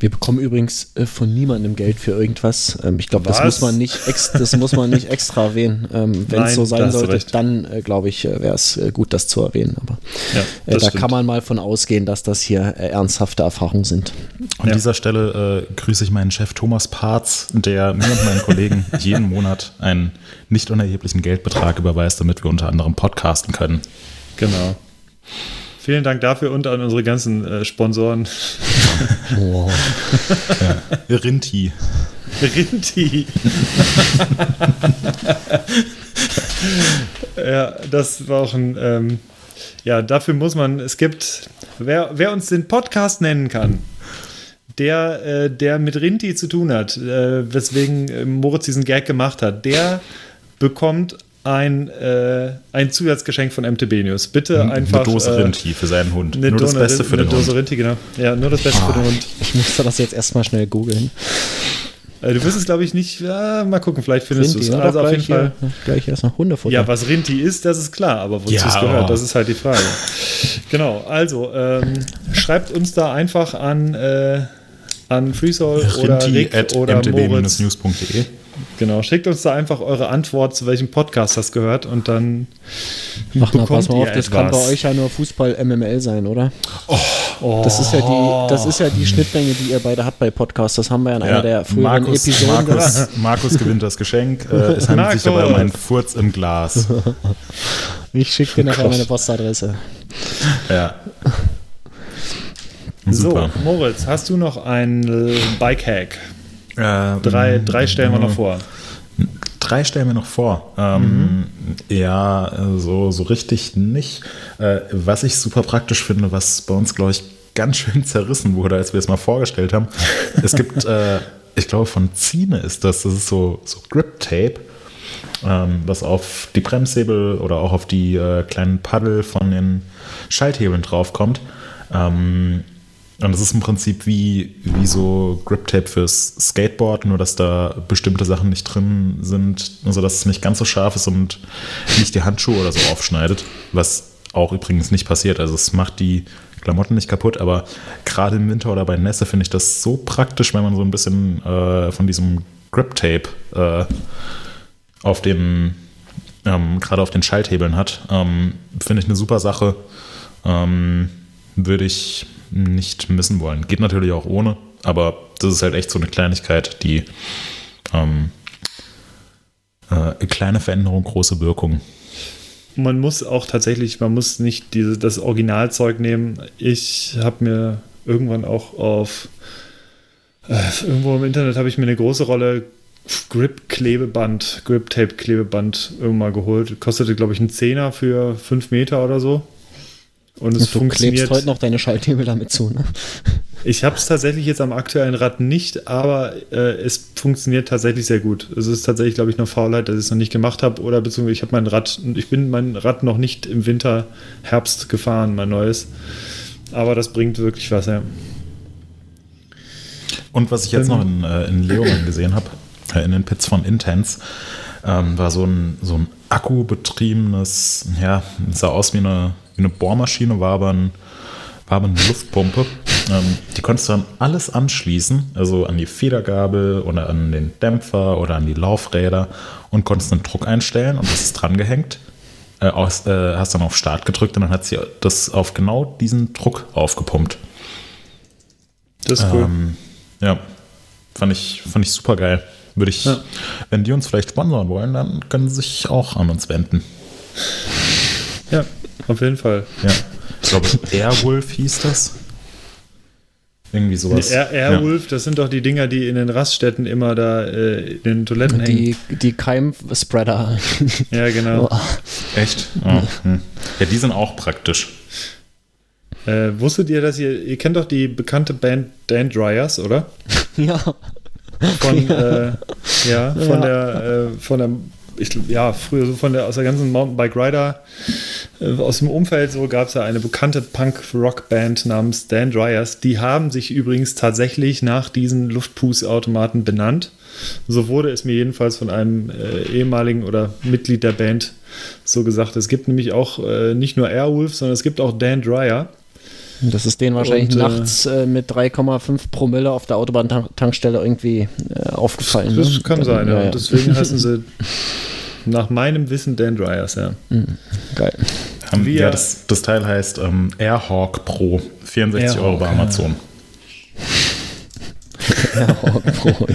Wir bekommen übrigens von niemandem Geld für irgendwas. Ich glaube, das muss man nicht extra erwähnen. Wenn es so sein sollte, dann glaube ich, wäre es gut, das zu erwähnen. Aber ja, da stimmt. Kann man mal von ausgehen, dass das hier ernsthafte Erfahrungen sind. An dieser Stelle grüße ich meinen Chef Thomas Parz, der mir und meinen Kollegen jeden Monat einen nicht unerheblichen Geldbetrag überweist, damit wir unter anderem podcasten können. Genau. Vielen Dank dafür und an unsere ganzen Sponsoren. Wow. Ja. Rinti. Ja, das war auch ein. Ja, dafür muss man. Es gibt. Wer uns den Podcast nennen kann, der mit Rinti zu tun hat, weswegen Moritz diesen Gag gemacht hat, der bekommt ein Zusatzgeschenk von MTB News. Bitte einfach. Eine Dose Rinti für seinen Hund. Nur das Beste für den Hund. Eine Dose Rinti, genau. Ja, nur das Beste für den Hund. Ich musste das jetzt erstmal schnell googeln. Du wirst es, glaube ich, nicht. Ja, mal gucken, vielleicht findest du es. Also auf jeden Fall. Gleich erstmal Hundefutter. Ja, was Rinti ist, das ist klar, aber wozu es gehört, das ist halt die Frage. Genau, also schreibt uns da einfach an Freesoul oder Rick oder mtb-news.de. Genau, schickt uns da einfach eure Antwort, zu welchem Podcast das gehört, und dann pass mal auf, das kann bei euch ja nur Fußball-MML sein, oder? Das ist ja die Schnittmenge, die ihr beide habt bei Podcasts. Das haben wir in einer der früheren Episoden gemacht. Markus gewinnt das Geschenk. Es handelt sich dabei um einen Furz im Glas. Ich schicke dir nachher meine Postadresse. Ja. Super. So, Moritz, hast du noch einen Bike-Hack? Drei stellen wir noch vor. Drei stellen wir noch vor. Ja, so richtig nicht. Was ich super praktisch finde, was bei uns, glaube ich, ganz schön zerrissen wurde, als wir es mal vorgestellt haben. Es gibt, ich glaube, von Zine ist das. Das ist so Grip-Tape, was auf die Bremshebel oder auch auf die kleinen Paddel von den Schalthebeln draufkommt. Und das ist im Prinzip wie so Grip-Tape fürs Skateboard, nur dass da bestimmte Sachen nicht drin sind, sodass es nicht ganz so scharf ist und nicht die Handschuhe oder so aufschneidet, was auch übrigens nicht passiert. Also es macht die Klamotten nicht kaputt, aber gerade im Winter oder bei Nässe finde ich das so praktisch, wenn man so ein bisschen von diesem Grip-Tape auf den, gerade auf den Schalthebeln hat. Finde ich eine super Sache. Würde ich nicht missen wollen. Geht natürlich auch ohne, aber das ist halt echt so eine Kleinigkeit, die kleine Veränderung, große Wirkung. Man muss auch tatsächlich, nicht das Originalzeug nehmen. Ich habe mir irgendwann auch irgendwo im Internet habe ich mir eine große Rolle Grip-Tape-Klebeband irgendwann geholt. Kostete, glaube ich, einen Zehner für 5 Meter oder so. Und es funktioniert. Du klebst heute noch deine Schalthebel damit zu, ne? Ich habe es tatsächlich jetzt am aktuellen Rad nicht, aber es funktioniert tatsächlich sehr gut. Es ist tatsächlich, glaube ich, eine Faulheit, dass ich es noch nicht gemacht habe, oder beziehungsweise ich bin mein Rad noch nicht im Winter, Herbst gefahren, mein neues. Aber das bringt wirklich was, ja. Und was ich jetzt noch in Leogang gesehen habe, in den Pits von Intense, war so ein akkubetriebenes, ja, sah aus wie eine Bohrmaschine, war aber eine Luftpumpe. Die konntest du dann alles anschließen, also an die Federgabel oder an den Dämpfer oder an die Laufräder, und konntest einen Druck einstellen, und das ist dran gehängt. Hast dann auf Start gedrückt und dann hat sie das auf genau diesen Druck aufgepumpt. Das ist cool. Ja, fand ich super geil. Würde ich, wenn die uns vielleicht sponsern wollen, dann können sie sich auch an uns wenden. Ja. Auf jeden Fall. Ja. Ich glaube, Airwolf hieß das. Irgendwie sowas. Airwolf, ja. Das sind doch die Dinger, die in den Raststätten immer da in den Toiletten hängen. Die Keimspreader. Ja, genau. Oh. Echt? Oh. Hm. Ja, die sind auch praktisch. Wusstet ihr, dass ihr kennt doch die bekannte Band Dan Dryers, oder? Ja. Von der früher so aus der ganzen Mountainbike Rider aus dem Umfeld so gab es ja eine bekannte Punk-Rock-Band namens Dan Dryers. Die haben sich übrigens tatsächlich nach diesen Luftpußautomaten benannt. So wurde es mir jedenfalls von einem ehemaligen oder Mitglied der Band so gesagt. Es gibt nämlich auch nicht nur Airwolf, sondern es gibt auch Dan Dryer. Das ist denen wahrscheinlich und, nachts mit 3,5 Promille auf der Autobahntankstelle irgendwie aufgefallen. Das kann sein, ja. Deswegen heißen sie nach meinem Wissen Dan Dryers, ja. Mhm. Geil. Ja, das Teil heißt Airhawk Pro. 64 Airhawk, Euro bei Amazon. Ja. Airhawk Pro.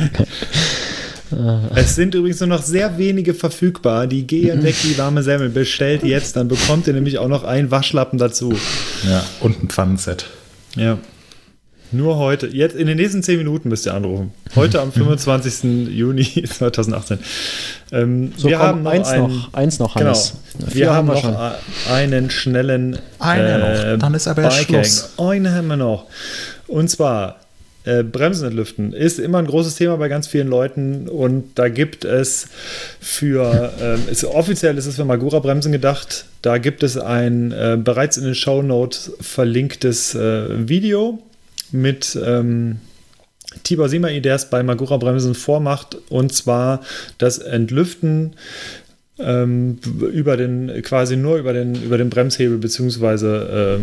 Es sind übrigens nur noch sehr wenige verfügbar. Die gehen weg, die warme Semmel. Bestellt jetzt, dann bekommt ihr nämlich auch noch einen Waschlappen dazu. Ja, und ein Pfannenset. Ja. Nur heute. Jetzt in den nächsten 10 Minuten müsst ihr anrufen. Heute am 25. Juni 2018. So, wir haben eins noch, Hannes. Genau. Wir haben noch schon einen schnellen. Einen noch. Dann ist aber Schluss. Einen haben wir noch. Und zwar Bremsen entlüften ist immer ein großes Thema bei ganz vielen Leuten und da gibt es offiziell ist es für Magura Bremsen gedacht, da gibt es ein bereits in den Shownotes verlinktes Video mit Tibor Simai, der es bei Magura Bremsen vormacht und zwar das Entlüften über den Bremshebel beziehungsweise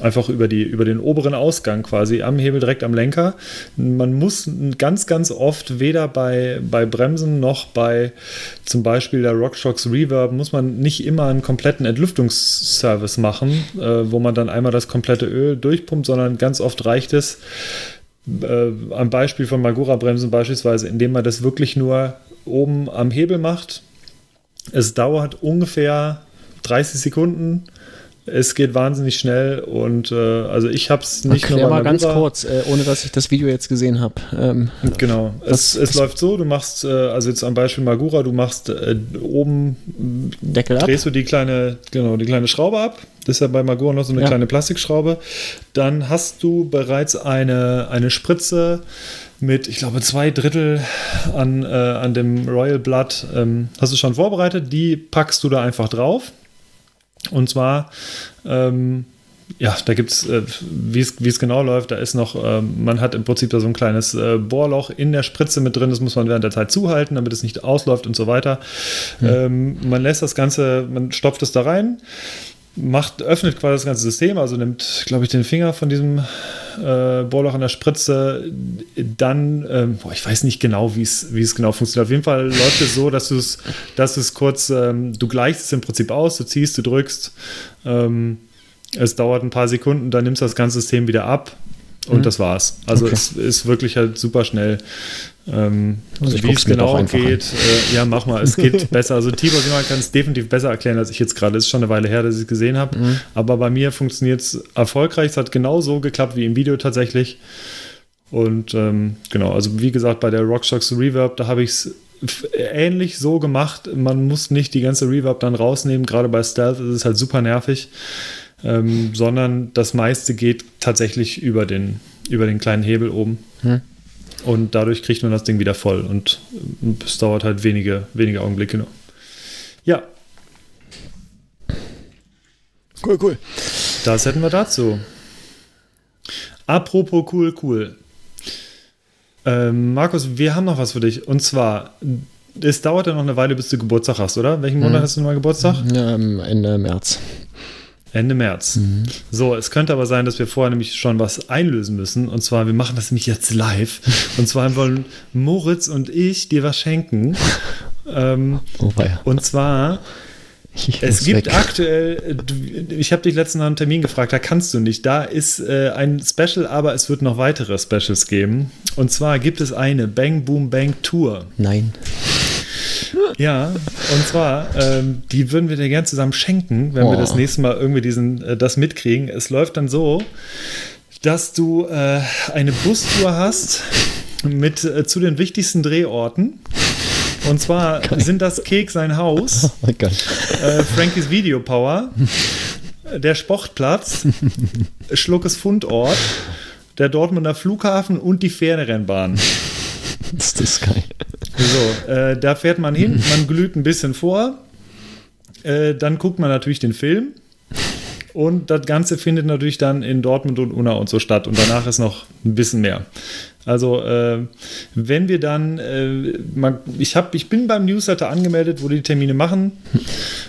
einfach über den oberen Ausgang quasi am Hebel direkt am Lenker. Man muss ganz, ganz oft weder bei Bremsen noch bei zum Beispiel der RockShox Reverb muss man nicht immer einen kompletten Entlüftungsservice machen, wo man dann einmal das komplette Öl durchpumpt, sondern ganz oft reicht es am Beispiel von Magura Bremsen beispielsweise, indem man das wirklich nur oben am Hebel macht. Es dauert ungefähr 30 Sekunden. Es geht wahnsinnig schnell und also ich habe es nicht nur mal ganz kurz, ohne dass ich das Video jetzt gesehen habe. Genau, es läuft so, du machst, also jetzt am Beispiel Magura, du machst oben, Deckel drehst ab. Du die kleine Schraube ab, das ist ja bei Magura noch so eine kleine Plastikschraube, dann hast du bereits eine Spritze mit, ich glaube, 2/3 an dem Royal Blood, hast du schon vorbereitet, die packst du da einfach drauf. Und zwar, da gibt es, wie es genau läuft, da ist noch, man hat im Prinzip da so ein kleines Bohrloch in der Spritze mit drin, das muss man während der Zeit zuhalten, damit es nicht ausläuft und so weiter. Man lässt das Ganze, man stopft es da rein, öffnet quasi das ganze System, also nimmt, glaube ich, den Finger von diesem Bohrloch an der Spritze, dann, ich weiß nicht genau, wie es genau funktioniert. Auf jeden Fall läuft es so, dass du es kurz, du gleichst es im Prinzip aus, du ziehst, du drückst, es dauert ein paar Sekunden, dann nimmst du das ganze System wieder ab und das war's. Also es ist wirklich halt super schnell. Also wie es genau geht, mach mal, es geht besser. Also Tibor Simon kann es definitiv besser erklären, als ich jetzt gerade. Es ist schon eine Weile her, dass ich es gesehen habe. Aber bei mir funktioniert es erfolgreich. Es hat genau so geklappt wie im Video tatsächlich. Und genau, also wie gesagt, bei der RockShox Reverb, da habe ich es ähnlich so gemacht. Man muss nicht die ganze Reverb dann rausnehmen. Gerade bei Stealth ist es halt super nervig. Sondern das meiste geht tatsächlich über den kleinen Hebel oben. Und dadurch kriegt man das Ding wieder voll. Und es dauert halt wenige Augenblicke nur. Ja. Cool. Das hätten wir dazu. Apropos cool. Markus, wir haben noch was für dich. Und zwar, es dauert ja noch eine Weile, bis du Geburtstag hast, oder? Welchen Monat hast du nochmal Geburtstag? Ende März. Ende März. So, es könnte aber sein, dass wir vorher nämlich schon was einlösen müssen. Und zwar, wir machen das nämlich jetzt live. Und zwar wollen Moritz und ich dir was schenken. Und zwar, es gibt aktuell, ich habe dich letztens nach einem Termin gefragt, da kannst du nicht. Da ist ein Special, aber es wird noch weitere Specials geben. Und zwar gibt es eine Bang Boom Bang Tour. Nein. Ja, und zwar, die würden wir dir gern zusammen schenken, wenn wir das nächste Mal irgendwie das mitkriegen. Es läuft dann so, dass du eine Bustour hast mit zu den wichtigsten Drehorten. Und zwar sind das Kek sein Haus, Frankies Videopower, der Sportplatz, Schluckes Fundort, der Dortmunder Flughafen und die Pferderennbahn. Ist das geil. So, da fährt man hin, man glüht ein bisschen vor, Dann guckt man natürlich den Film und das Ganze findet natürlich dann in Dortmund und Unna und so statt und danach ist noch ein bisschen mehr. Also wenn wir dann, ich bin beim Newsletter angemeldet, wo die Termine machen.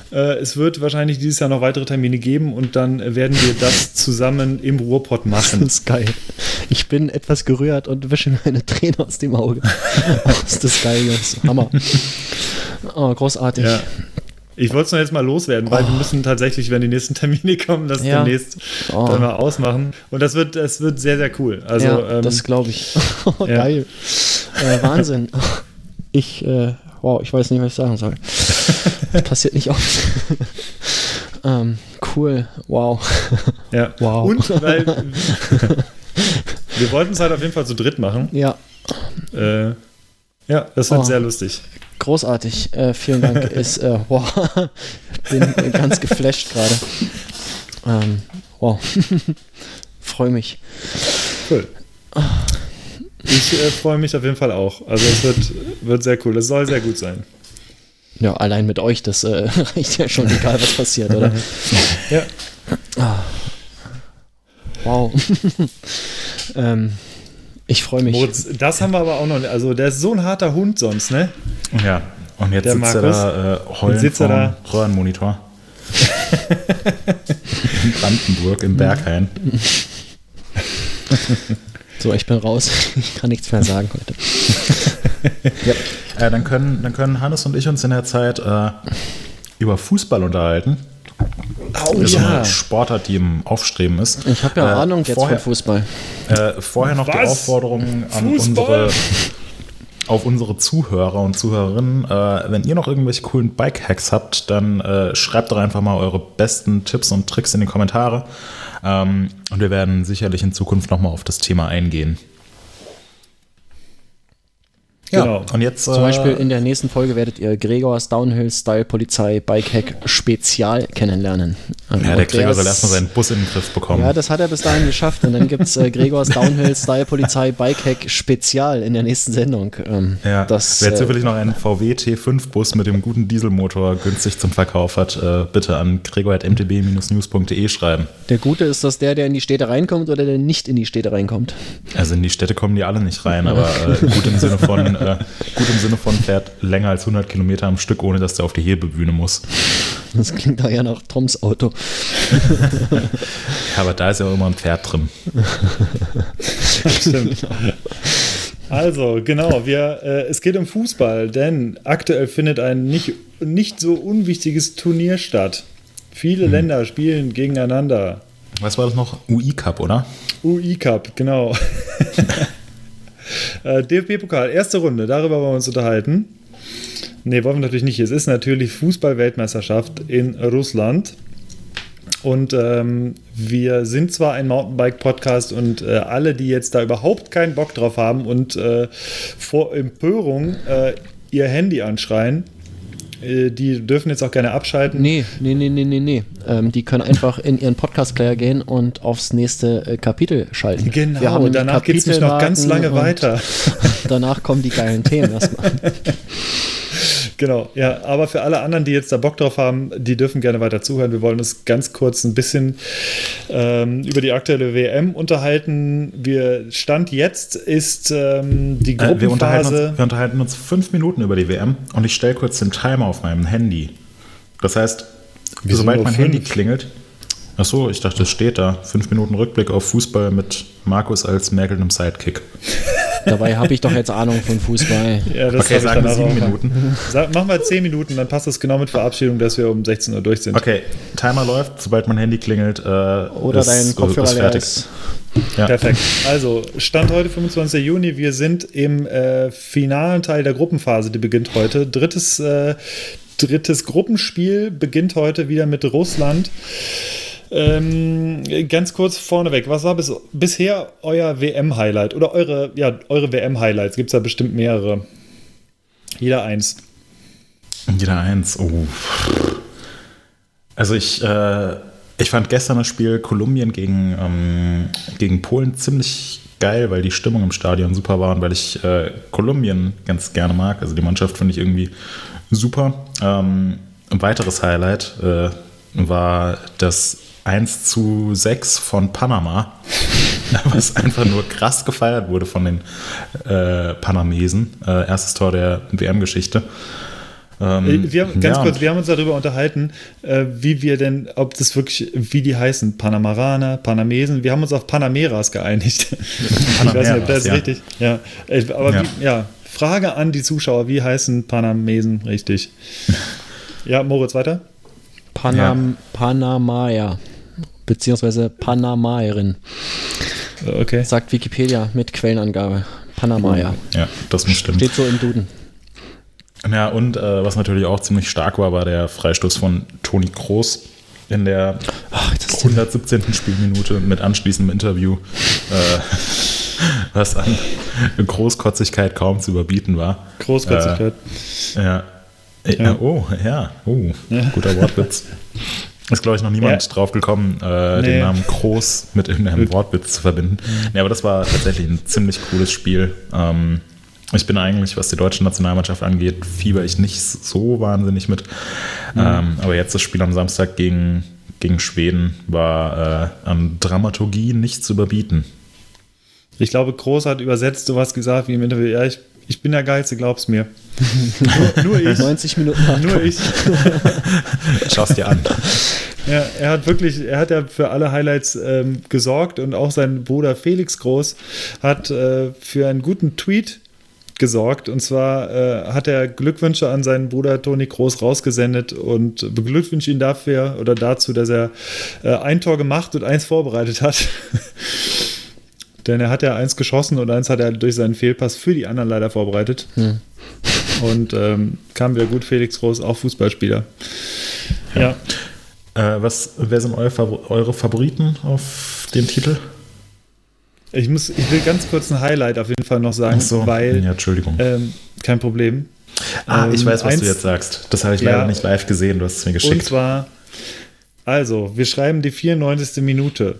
Es wird wahrscheinlich dieses Jahr noch weitere Termine geben und dann werden wir das zusammen im Ruhrpott machen. Das ist geil. Ich bin etwas gerührt und wische meine Tränen aus dem Auge. Das ist geil, Jungs. Hammer. Oh, großartig. Ja. Ich wollte es nur jetzt mal loswerden, weil wir müssen tatsächlich, wenn die nächsten Termine kommen, das demnächst dann mal ausmachen. Und das wird sehr, sehr cool. Also, ja, das glaube ich. Geil. Wahnsinn. Ich weiß nicht, was ich sagen soll. Das passiert nicht oft. Cool. Wow. Ja. Wow. Und weil wir wollten es halt auf jeden Fall zu dritt machen. Ja. Ja, das wird sehr lustig. Großartig, vielen Dank. Bin ganz geflasht gerade. Freue mich. Cool. Ich freue mich auf jeden Fall auch. Also es wird sehr cool. Es soll sehr gut sein. Ja, allein mit euch, das reicht ja schon, egal was passiert, oder? Ja. Wow. Ich freue mich. Moritz, das haben wir aber auch noch nicht. Also der ist so ein harter Hund sonst, ne? Ja, und jetzt der sitzt Markus, er da heulend vorm Röhrenmonitor. In Brandenburg, im Berghain. So, ich bin raus. Ich kann nichts mehr sagen heute. Ja. Dann können Hannes und ich uns in der Zeit über Fußball unterhalten. So eine Sportart, die im Aufstreben ist. Ich habe ja Ahnung von Fußball. Vorher noch die Aufforderung an unsere Zuhörer und Zuhörerinnen. Wenn ihr noch irgendwelche coolen Bike-Hacks habt, dann schreibt doch einfach mal eure besten Tipps und Tricks in die Kommentare. Und wir werden sicherlich in Zukunft nochmal auf das Thema eingehen. Ja, genau. Und jetzt, zum Beispiel in der nächsten Folge werdet ihr Gregors Downhill-Style-Polizei-Bike-Hack-Spezial kennenlernen. Ja, der Gregor soll erstmal seinen Bus in den Griff bekommen. Ja, das hat er bis dahin geschafft. Und dann gibt es Gregors Downhill-Style-Polizei-Bike-Hack-Spezial in der nächsten Sendung. Wer zufällig noch einen VW T5-Bus mit dem guten Dieselmotor günstig zum Verkauf hat, bitte an gregor@mtb-news.de schreiben. Der Gute ist, dass der in die Städte reinkommt oder der nicht in die Städte reinkommt. Also in die Städte kommen die alle nicht rein, aber gut im Sinne von fährt länger als 100 Kilometer am Stück, ohne dass der auf die Hebebühne muss. Das klingt da ja nach Toms Auto. Ja, aber da ist ja auch immer ein Pferd drin. Stimmt. Also, genau, es geht um Fußball, denn aktuell findet ein nicht so unwichtiges Turnier statt. Viele Länder spielen gegeneinander. Was war das noch? UI-Cup, oder? UI-Cup, genau. DFB-Pokal, erste Runde, darüber wollen wir uns unterhalten. Ne, wollen wir natürlich nicht. Es ist natürlich Fußball-Weltmeisterschaft in Russland. Und wir sind zwar ein Mountainbike-Podcast und alle, die jetzt da überhaupt keinen Bock drauf haben und vor Empörung ihr Handy anschreien, die dürfen jetzt auch gerne abschalten. Nee. Die können einfach in ihren Podcast-Player gehen und aufs nächste Kapitel schalten. Genau, und danach geht es nämlich noch ganz lange weiter. Danach kommen die geilen Themen erstmal. Genau, ja, aber für alle anderen, die jetzt da Bock drauf haben, die dürfen gerne weiter zuhören. Wir wollen uns ganz kurz ein bisschen über die aktuelle WM unterhalten. Stand jetzt ist die Gruppenphase. Wir unterhalten uns 5 Minuten über die WM und ich stelle kurz den Timer auf meinem Handy. Das heißt, sobald mein Handy klingelt. Achso, ich dachte, das steht da. 5 Minuten Rückblick auf Fußball mit Markus als Merkel im Sidekick. Dabei habe ich doch jetzt Ahnung von Fußball. Ja, das okay, sagen wir 7 Minuten. Machen wir 10 Minuten, dann passt das genau mit Verabschiedung, dass wir um 16 Uhr durch sind. Okay, Timer läuft, sobald mein Handy klingelt. Oder dein Kopfhörer ist fertig. Ja. Perfekt. Also, Stand heute, 25. Juni. Wir sind im finalen Teil der Gruppenphase, die beginnt heute. Drittes Gruppenspiel beginnt heute wieder mit Russland. Ganz kurz vorneweg, was war bisher euer WM-Highlight oder eure WM-Highlights? Gibt es da bestimmt mehrere? Jeder eins. Oh. Also ich fand gestern das Spiel Kolumbien gegen Polen ziemlich geil, weil die Stimmung im Stadion super war und weil ich Kolumbien ganz gerne mag. Also die Mannschaft finde ich irgendwie super. Ein weiteres Highlight war das 1:6 von Panama, was einfach nur krass gefeiert wurde von den Panamesen. Erstes Tor der WM-Geschichte. Wir haben uns darüber unterhalten, wie wir denn, ob das wirklich, wie die heißen, Panameraner, Panamesen, wir haben uns auf Panameras geeinigt. Panameras, ich weiß nicht, ob das ist richtig. Ja. Aber ja. Frage an die Zuschauer, wie heißen Panamesen richtig? Ja, Moritz, weiter? Panamaer, beziehungsweise Panamaerin. Okay. Sagt Wikipedia mit Quellenangabe. Panamaer. Ja, das muss stimmen. Steht so im Duden. Ja, und was natürlich auch ziemlich stark war, war der Freistoß von Toni Kroos in der 117. Spielminute mit anschließendem Interview, was an Großkotzigkeit kaum zu überbieten war. Großkotzigkeit. Guter Wortwitz. Ist, glaube ich, noch niemand drauf gekommen, den Namen Kroos mit irgendeinem Wortwitz zu verbinden. Mhm. Nee, aber das war tatsächlich ein ziemlich cooles Spiel. Ich bin eigentlich, was die deutsche Nationalmannschaft angeht, fieber ich nicht so wahnsinnig mit. Mhm. Aber jetzt das Spiel am Samstag gegen Schweden war an Dramaturgie nicht zu überbieten. Ich glaube, Groß hat übersetzt sowas gesagt wie im Interview, ja, ich bin der Geilste, glaub's mir. nur ich. 90 Minuten. Nur ich. Schau's dir an. Ja, er hat ja für alle Highlights gesorgt, und auch sein Bruder Felix Groß hat für einen guten Tweet gesorgt. Und zwar hat er Glückwünsche an seinen Bruder Toni Kroos rausgesendet und beglückwünscht ihn dafür oder dazu, dass er ein Tor gemacht und eins vorbereitet hat. Denn er hat ja eins geschossen und eins hat er durch seinen Fehlpass für die anderen leider vorbereitet. Hm. Und kam wieder gut, Felix Groß, auch Fußballspieler. Ja. Ja. Wer sind eure Favoriten auf dem Titel? Ich will ganz kurz ein Highlight auf jeden Fall noch sagen, weil... Ja, Entschuldigung. Kein Problem. Ich weiß, was du jetzt sagst. Das habe ich leider nicht live gesehen, du hast es mir geschickt. Und zwar, also, wir schreiben die 94. Minute.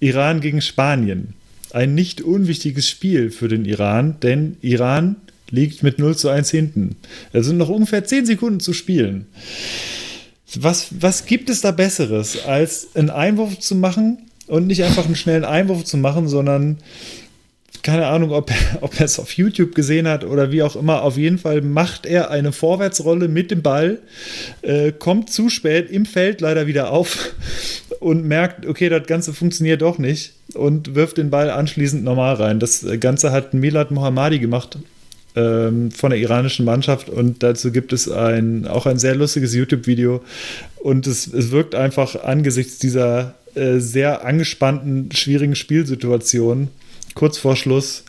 Iran gegen Spanien. Ein nicht unwichtiges Spiel für den Iran, denn Iran liegt mit 0:1 hinten. Es sind noch ungefähr 10 Sekunden zu spielen. Was gibt es da Besseres, als einen Einwurf zu machen? Und nicht einfach einen schnellen Einwurf zu machen, sondern, keine Ahnung, ob er es auf YouTube gesehen hat oder wie auch immer, auf jeden Fall macht er eine Vorwärtsrolle mit dem Ball, kommt zu spät im Feld leider wieder auf und merkt, okay, das Ganze funktioniert doch nicht, und wirft den Ball anschließend normal rein. Das Ganze hat Milad Mohammadi gemacht von der iranischen Mannschaft, und dazu gibt es auch ein sehr lustiges YouTube-Video, und es wirkt einfach angesichts dieser sehr angespannten, schwierigen Spielsituation kurz vor Schluss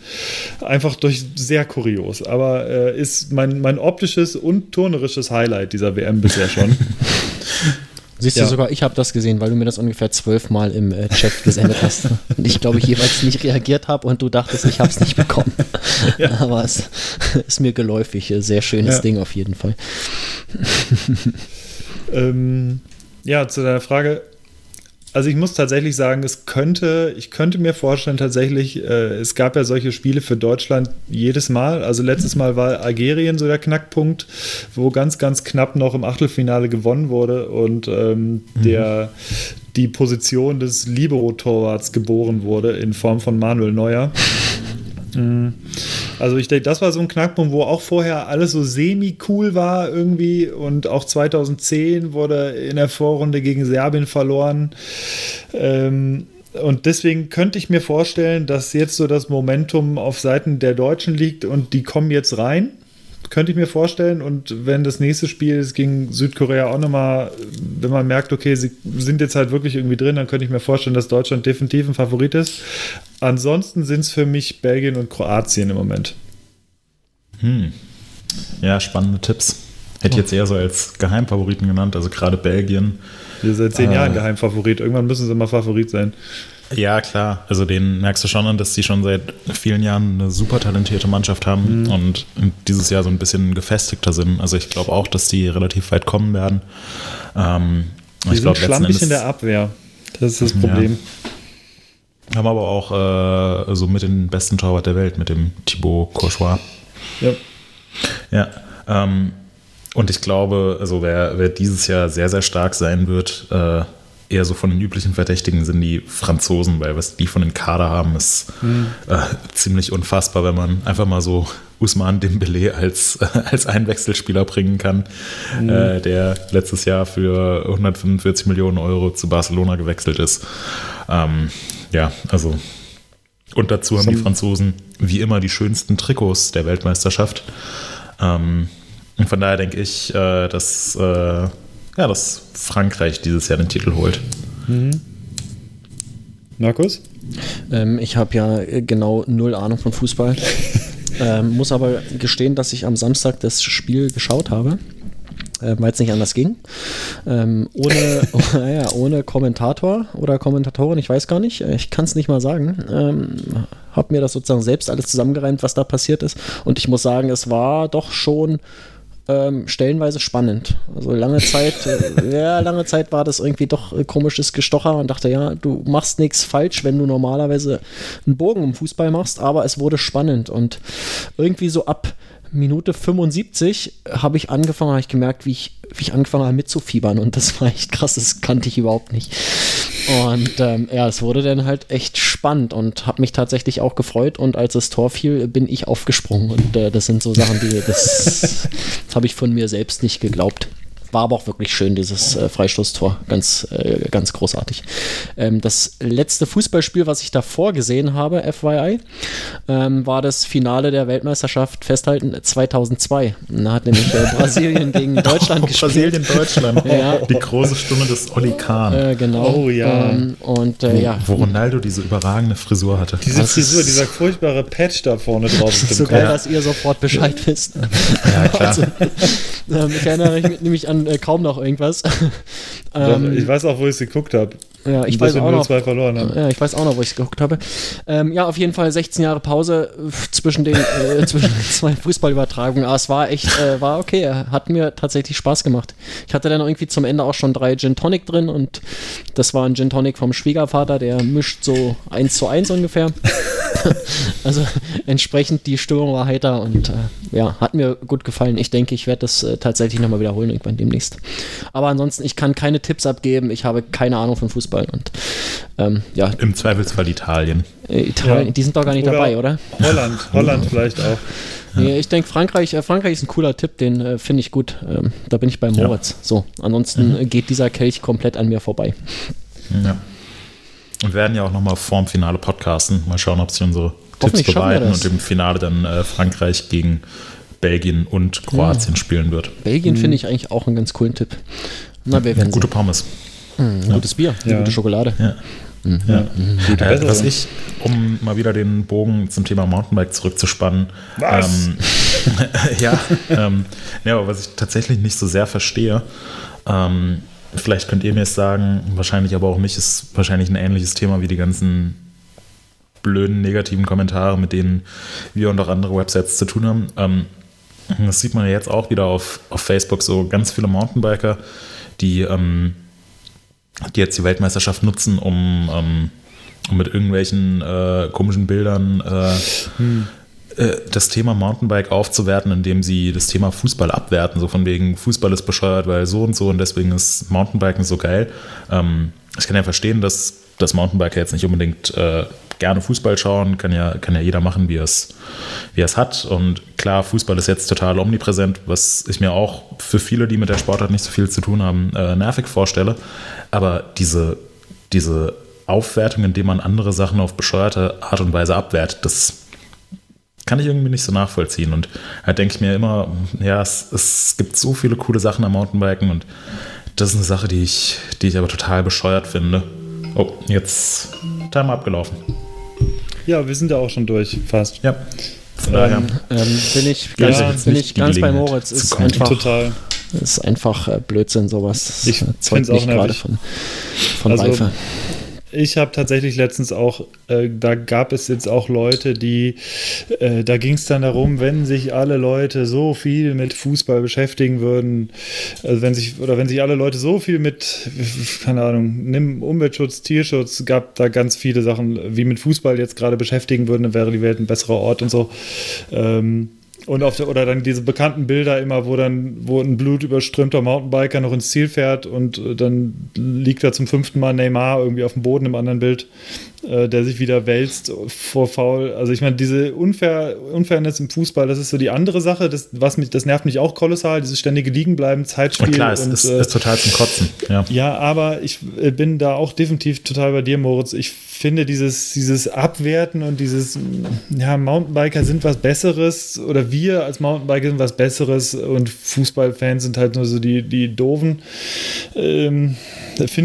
einfach durch sehr kurios, aber ist mein optisches und turnerisches Highlight dieser WM bisher schon. Siehst du, sogar ich habe das gesehen, weil du mir das ungefähr 12-mal im Chat gesendet hast und ich, glaube ich, jeweils nicht reagiert habe und du dachtest, ich habe es nicht bekommen. Ja. Aber es ist mir geläufig. Sehr schönes Ding auf jeden Fall. Zu deiner Frage. Also ich muss tatsächlich sagen, ich könnte mir vorstellen tatsächlich, es gab ja solche Spiele für Deutschland jedes Mal. Also letztes Mal war Algerien so der Knackpunkt, wo ganz, ganz knapp noch im Achtelfinale gewonnen wurde und die Position des Libero-Torwarts geboren wurde in Form von Manuel Neuer. Also ich denke, das war so ein Knackpunkt, wo auch vorher alles so semi-cool war irgendwie, und auch 2010 wurde in der Vorrunde gegen Serbien verloren, und deswegen könnte ich mir vorstellen, dass jetzt so das Momentum auf Seiten der Deutschen liegt und die kommen jetzt rein, könnte ich mir vorstellen, und wenn das nächste Spiel ist gegen Südkorea auch nochmal, wenn man merkt, okay, sie sind jetzt halt wirklich irgendwie drin, dann könnte ich mir vorstellen, dass Deutschland definitiv ein Favorit ist. Ansonsten sind es für mich Belgien und Kroatien im Moment. Ja, spannende Tipps. Hätte ich jetzt eher so als Geheimfavoriten genannt, also gerade Belgien. Wir sind seit 10 Jahren Geheimfavorit, irgendwann müssen sie mal Favorit sein. Ja, klar. Also den merkst du schon, dass die schon seit vielen Jahren eine super talentierte Mannschaft haben und dieses Jahr so ein bisschen gefestigter sind. Also ich glaube auch, dass die relativ weit kommen werden. Die sind schlampig in der Abwehr. Das ist das Problem. Ja. Haben aber auch so mit den besten Torwart der Welt, mit dem Thibaut Courtois. Ja. Ja. Und ich glaube, also wer dieses Jahr sehr, sehr stark sein wird, eher so von den üblichen Verdächtigen sind die Franzosen, weil was die von den Kader haben, ist ziemlich unfassbar, wenn man einfach mal so Ousmane Dembélé als Einwechselspieler bringen kann, der letztes Jahr für 145 Millionen Euro zu Barcelona gewechselt ist. Ja, also und dazu haben die Franzosen wie immer die schönsten Trikots der Weltmeisterschaft. Und von daher denke ich, dass Frankreich dieses Jahr den Titel holt. Mhm. Markus? Ich habe ja genau null Ahnung von Fußball. Muss aber gestehen, dass ich am Samstag das Spiel geschaut habe, weil es nicht anders ging. Ohne Kommentator oder Kommentatorin, ich weiß gar nicht, ich kann es nicht mal sagen. Habe mir das sozusagen selbst alles zusammengereimt, was da passiert ist. Und ich muss sagen, es war doch schon stellenweise spannend. Also lange Zeit war das irgendwie doch komisches Gestocher und dachte, ja, du machst nichts falsch, wenn du normalerweise einen Bogen um Fußball machst, aber es wurde spannend und irgendwie so ab Minute 75 habe ich gemerkt, wie ich angefangen habe mitzufiebern und das war echt krass, das kannte ich überhaupt nicht. Und es wurde dann halt echt spannend und habe mich tatsächlich auch gefreut und als das Tor fiel, bin ich aufgesprungen und das sind so Sachen, das habe ich von mir selbst nicht geglaubt. War aber auch wirklich schön, dieses Freistoßtor, ganz großartig. Das letzte Fußballspiel, was ich davor gesehen habe, FYI, war das Finale der Weltmeisterschaft, festhalten, 2002. Da hat nämlich Brasilien gegen Deutschland gespielt. Brasilien-Deutschland, ja. Die große Stunde des Oli Kahn. Genau. Oh ja. Wo Ronaldo diese überragende Frisur hatte. Dieser furchtbare Patch da vorne drauf. So geil, dass ihr sofort Bescheid wisst. Ja, klar. Also, ich erinnere mich nämlich an kaum noch irgendwas. Doch, ich weiß auch, wo ich es geguckt habe. Ja, ich weiß auch noch, wo ich es geguckt habe. Auf jeden Fall 16 Jahre Pause zwischen den zwei Fußballübertragungen. Aber es war echt, war okay. Hat mir tatsächlich Spaß gemacht. Ich hatte dann irgendwie zum Ende auch schon 3 Gin Tonic drin und das war ein Gin Tonic vom Schwiegervater, der mischt so 1:1 ungefähr. Also entsprechend die Stimmung war heiter und hat mir gut gefallen. Ich denke, ich werde das tatsächlich nochmal wiederholen irgendwann demnächst. Aber ansonsten, ich kann keine Tipps abgeben. Ich habe keine Ahnung von Fußball und im Zweifelsfall Italien. Die sind doch gar nicht dabei, oder? Holland vielleicht auch. Nee, ich denke, Frankreich ist ein cooler Tipp, den finde ich gut. Da bin ich bei Moritz. Ja. So, ansonsten geht dieser Kelch komplett an mir vorbei. Ja. Und werden ja auch nochmal vorm Finale podcasten. Mal schauen, ob sie unsere Tipps beweisen und im Finale dann Frankreich gegen Belgien und Kroatien spielen wird. Belgien finde ich eigentlich auch einen ganz coolen Tipp. Na, wer werden gute Pommes. Gutes Bier, gute Schokolade. Ja. Mhm. Ja. Um mal wieder den Bogen zum Thema Mountainbike zurückzuspannen. Was? Aber was ich tatsächlich nicht so sehr verstehe, vielleicht könnt ihr mir es sagen, wahrscheinlich aber auch mich, ist wahrscheinlich ein ähnliches Thema wie die ganzen blöden negativen Kommentare, mit denen wir und auch andere Websites zu tun haben. Das sieht man ja jetzt auch wieder auf Facebook, so ganz viele Mountainbiker, die jetzt die Weltmeisterschaft nutzen, um mit irgendwelchen komischen Bildern das Thema Mountainbike aufzuwerten, indem sie das Thema Fußball abwerten. So von wegen, Fußball ist bescheuert, weil so und deswegen ist Mountainbiken so geil. Ich kann ja verstehen, dass das Mountainbiker jetzt nicht unbedingt gerne Fußball schauen, kann ja jeder machen, wie er es hat. Und klar, Fußball ist jetzt total omnipräsent, was ich mir auch für viele, die mit der Sportart nicht so viel zu tun haben, nervig vorstelle. Aber diese Aufwertung, indem man andere Sachen auf bescheuerte Art und Weise abwertet, das kann ich irgendwie nicht so nachvollziehen. Und da denke ich mir immer, ja, es gibt so viele coole Sachen am Mountainbiken und das ist eine Sache, die ich aber total bescheuert finde. Oh, jetzt Time abgelaufen. Ja, wir sind ja auch schon durch, fast. Ja. Von daher bin ich ganz bei Moritz. Ist einfach Blödsinn, sowas. Ich zeug's auch gerade von Reife. Ich habe tatsächlich letztens auch, da gab es jetzt auch Leute, die, da ging es dann darum, wenn sich alle Leute so viel mit Fußball beschäftigen würden, also wenn sich alle Leute so viel mit, keine Ahnung, Umweltschutz, Tierschutz, gab da ganz viele Sachen, wie mit Fußball jetzt gerade beschäftigen würden, dann wäre die Welt ein besserer Ort und so. Und auf der, oder dann diese bekannten Bilder immer, wo ein blutüberströmter Mountainbiker noch ins Ziel fährt und dann liegt da zum 5. Mal Neymar irgendwie auf dem Boden im anderen Bild, der sich wieder wälzt vor Foul. Also ich meine, diese Unfairness im Fußball, das ist so die andere Sache, das nervt mich auch kolossal, dieses ständige Liegenbleiben, Zeitspiel. Und klar, es ist total zum Kotzen. Ja, aber ich bin da auch definitiv total bei dir, Moritz. Ich finde dieses Abwerten und dieses, ja, Mountainbiker sind was Besseres oder wir als Mountainbiker sind was Besseres und Fußballfans sind halt nur so die Doofen. Finde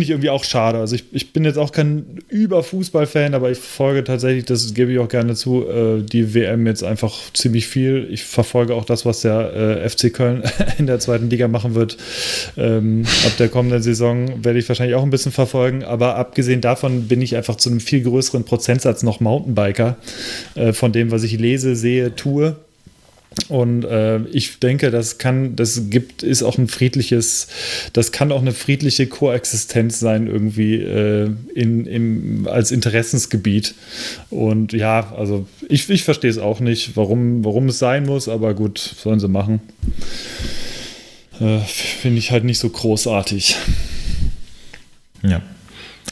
ich irgendwie auch schade. Also ich bin jetzt auch kein Überfußballfan, aber ich verfolge tatsächlich, das gebe ich auch gerne zu, die WM jetzt einfach ziemlich viel. Ich verfolge auch das, was der FC Köln in der 2. Liga machen wird. Ab der kommenden Saison werde ich wahrscheinlich auch ein bisschen verfolgen, aber abgesehen davon bin ich einfach zu einem viel größeren Prozentsatz noch Mountainbiker von dem, was ich lese, sehe, tue. Und ich denke, das kann auch eine friedliche Koexistenz sein irgendwie als Interessensgebiet. Und ja, also ich verstehe es auch nicht, warum es sein muss, aber gut, sollen sie machen. Finde ich halt nicht so großartig. Ja.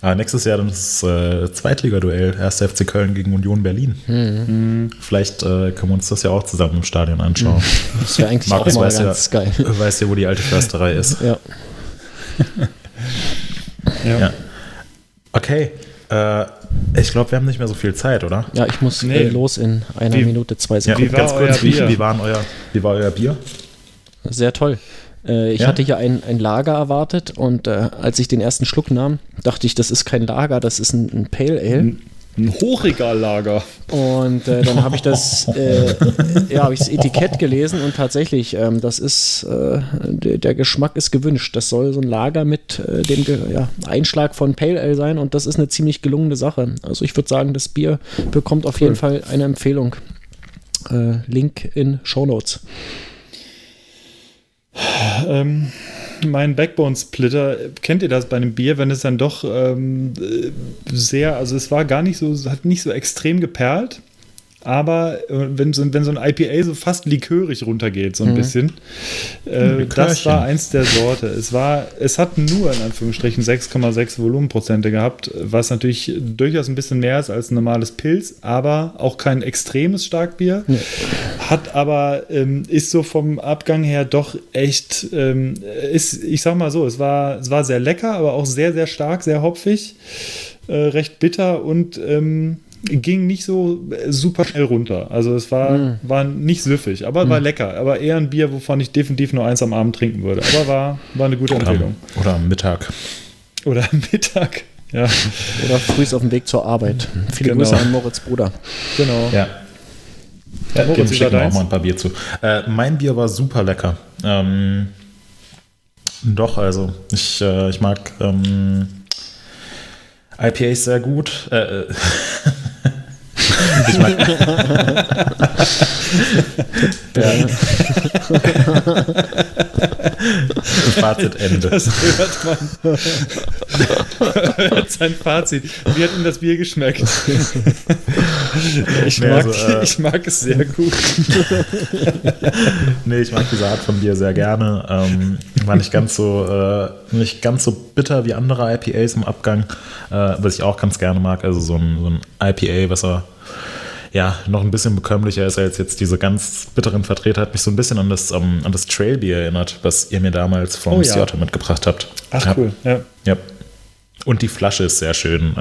Ah, nächstes Jahr dann das Zweitliga-Duell, 1. FC Köln gegen Union Berlin. Mhm. Vielleicht können wir uns das ja auch zusammen im Stadion anschauen. Das wäre eigentlich Markus auch mal ganz geil. Weiß ja, wo die alte Försterei ist. Ja. Ja. Okay, ich glaube, wir haben nicht mehr so viel Zeit, oder? Ja, ich muss los in einer Minute, 2 Sekunden. Ja, ganz kurz, wie war euer Bier? Sehr toll. Ich hatte hier ein Lager erwartet und als ich den ersten Schluck nahm, dachte ich, das ist kein Lager, das ist ein Pale Ale. Ein Hochregallager. Und dann habe ich das Etikett gelesen und tatsächlich, das ist, der Geschmack ist gewünscht. Das soll so ein Lager mit dem Einschlag von Pale Ale sein und das ist eine ziemlich gelungene Sache. Also ich würde sagen, das Bier bekommt auf jeden Fall eine Empfehlung. Link in Shownotes. Mein Backbone-Splitter, kennt ihr das bei einem Bier, wenn es dann doch es war gar nicht so, hat nicht so extrem geperlt, aber wenn so ein IPA so fast likörig runtergeht, so ein bisschen, das war eins der Sorte. Es hat nur in Anführungsstrichen 6,6 Volumenprozente gehabt, was natürlich durchaus ein bisschen mehr ist als ein normales Pilz, aber auch kein extremes Starkbier. Nee. Hat aber, ist so vom Abgang her doch echt, ich sag mal so, es war sehr lecker, aber auch sehr, sehr stark, sehr hopfig, recht bitter und ging nicht so super schnell runter. Also es war nicht süffig, aber war lecker. Aber eher ein Bier, wovon ich definitiv nur eins am Abend trinken würde. Aber war eine gute Empfehlung. Oder am Mittag. Ja. Oder frühs auf dem Weg zur Arbeit. Viele Grüße an Moritz Bruder. Genau. Ja. Moritz, dem schicken wir auch mal ein paar Bier zu. Mein Bier war super lecker. Doch, also ich mag IPAs sehr gut. Ich meine. Fazit Ende. Das hört man. Hört sein Fazit. Wie hat ihm das Bier geschmeckt? Ich mag es sehr gut. Nee, ich mag diese Art von Bier sehr gerne. War nicht ganz so bitter wie andere IPAs im Abgang, was ich auch ganz gerne mag. Also so ein IPA, was er noch ein bisschen bekömmlicher ist als jetzt diese ganz bitteren Vertreter, hat mich so ein bisschen an das Trailbier erinnert, was ihr mir damals vom Seattle mitgebracht habt. Ach ja. Cool, ja. Ja. Und die Flasche ist sehr schön.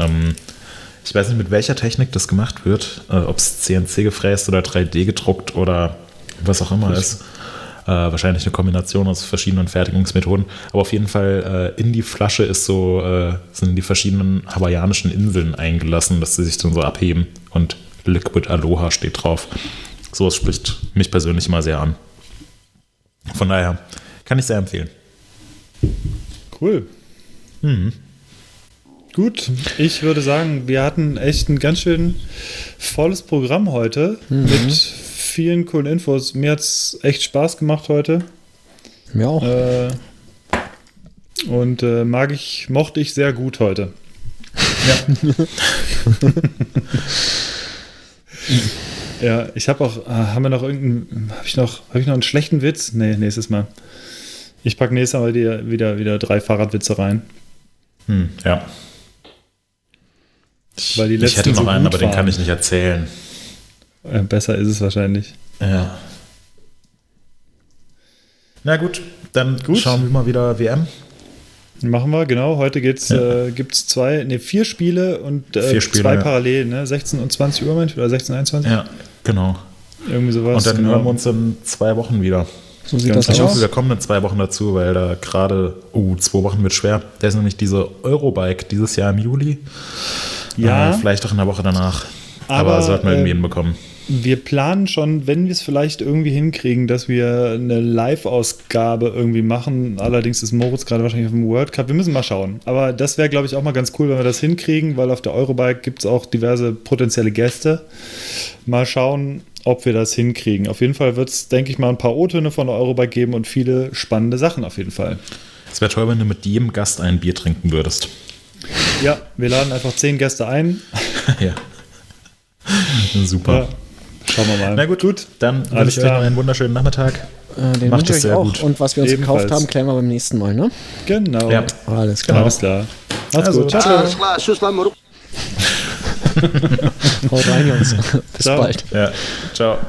Ich weiß nicht, mit welcher Technik das gemacht wird, ob es CNC gefräst oder 3D gedruckt oder was auch immer ist. Wahrscheinlich eine Kombination aus verschiedenen Fertigungsmethoden. Aber auf jeden Fall in die Flasche sind die verschiedenen hawaiianischen Inseln eingelassen, dass sie sich dann so abheben und Liquid Aloha steht drauf. Sowas spricht mich persönlich mal sehr an. Von daher kann ich sehr empfehlen. Cool. Gut, ich würde sagen, wir hatten echt ein ganz schön volles Programm heute mit vielen coolen Infos. Mir hat es echt Spaß gemacht heute. Mir auch. Und mochte ich sehr gut heute. Ja. Ja, ich habe auch, haben wir noch irgendeinen, habe ich noch einen schlechten Witz? Nee, nächstes Mal. Ich packe nächstes Mal wieder 3 Fahrradwitze rein. Ja. Weil die letzten, ich hätte noch so einen, aber den kann ich nicht erzählen. Besser ist es wahrscheinlich. Ja. Na gut, dann schauen wir mal wieder WM. Machen wir, genau. Heute gibt's 4 Spiele und 4 Spiele, 2 parallel, ne? 16 und 20 Uhr, oder 16 und 21? Ja, genau. Irgendwie sowas. Und dann hören wir uns in 2 Wochen wieder. So sieht das aus. Ich hoffe, wir kommen in 2 Wochen dazu, weil da gerade, 2 Wochen wird schwer. Da ist nämlich diese Eurobike dieses Jahr im Juli. Ja. Vielleicht auch in der Woche danach. Aber sollten wir irgendwie hinbekommen. Wir planen schon, wenn wir es vielleicht irgendwie hinkriegen, dass wir eine Live-Ausgabe irgendwie machen. Allerdings ist Moritz gerade wahrscheinlich auf dem World Cup. Wir müssen mal schauen. Aber das wäre, glaube ich, auch mal ganz cool, wenn wir das hinkriegen, weil auf der Eurobike gibt es auch diverse potenzielle Gäste. Mal schauen, ob wir das hinkriegen. Auf jeden Fall wird es, denke ich mal, ein paar O-Töne von der Eurobike geben und viele spannende Sachen auf jeden Fall. Es wäre toll, wenn du mit jedem Gast ein Bier trinken würdest. Ja, wir laden einfach 10 Gäste ein. Ja. Super. Ja. Schauen wir mal. Na gut. Dann wünsche ich euch noch einen wunderschönen Nachmittag. Den wünsche ich euch auch. Gut. Und was wir uns gekauft haben, klären wir beim nächsten Mal, ne? Genau. Ja. Alles klar. Alles klar. Macht's gut. Ciao. Alles klar. Tschüss. Haut rein, Jungs. Bis bald. Ja. Ciao.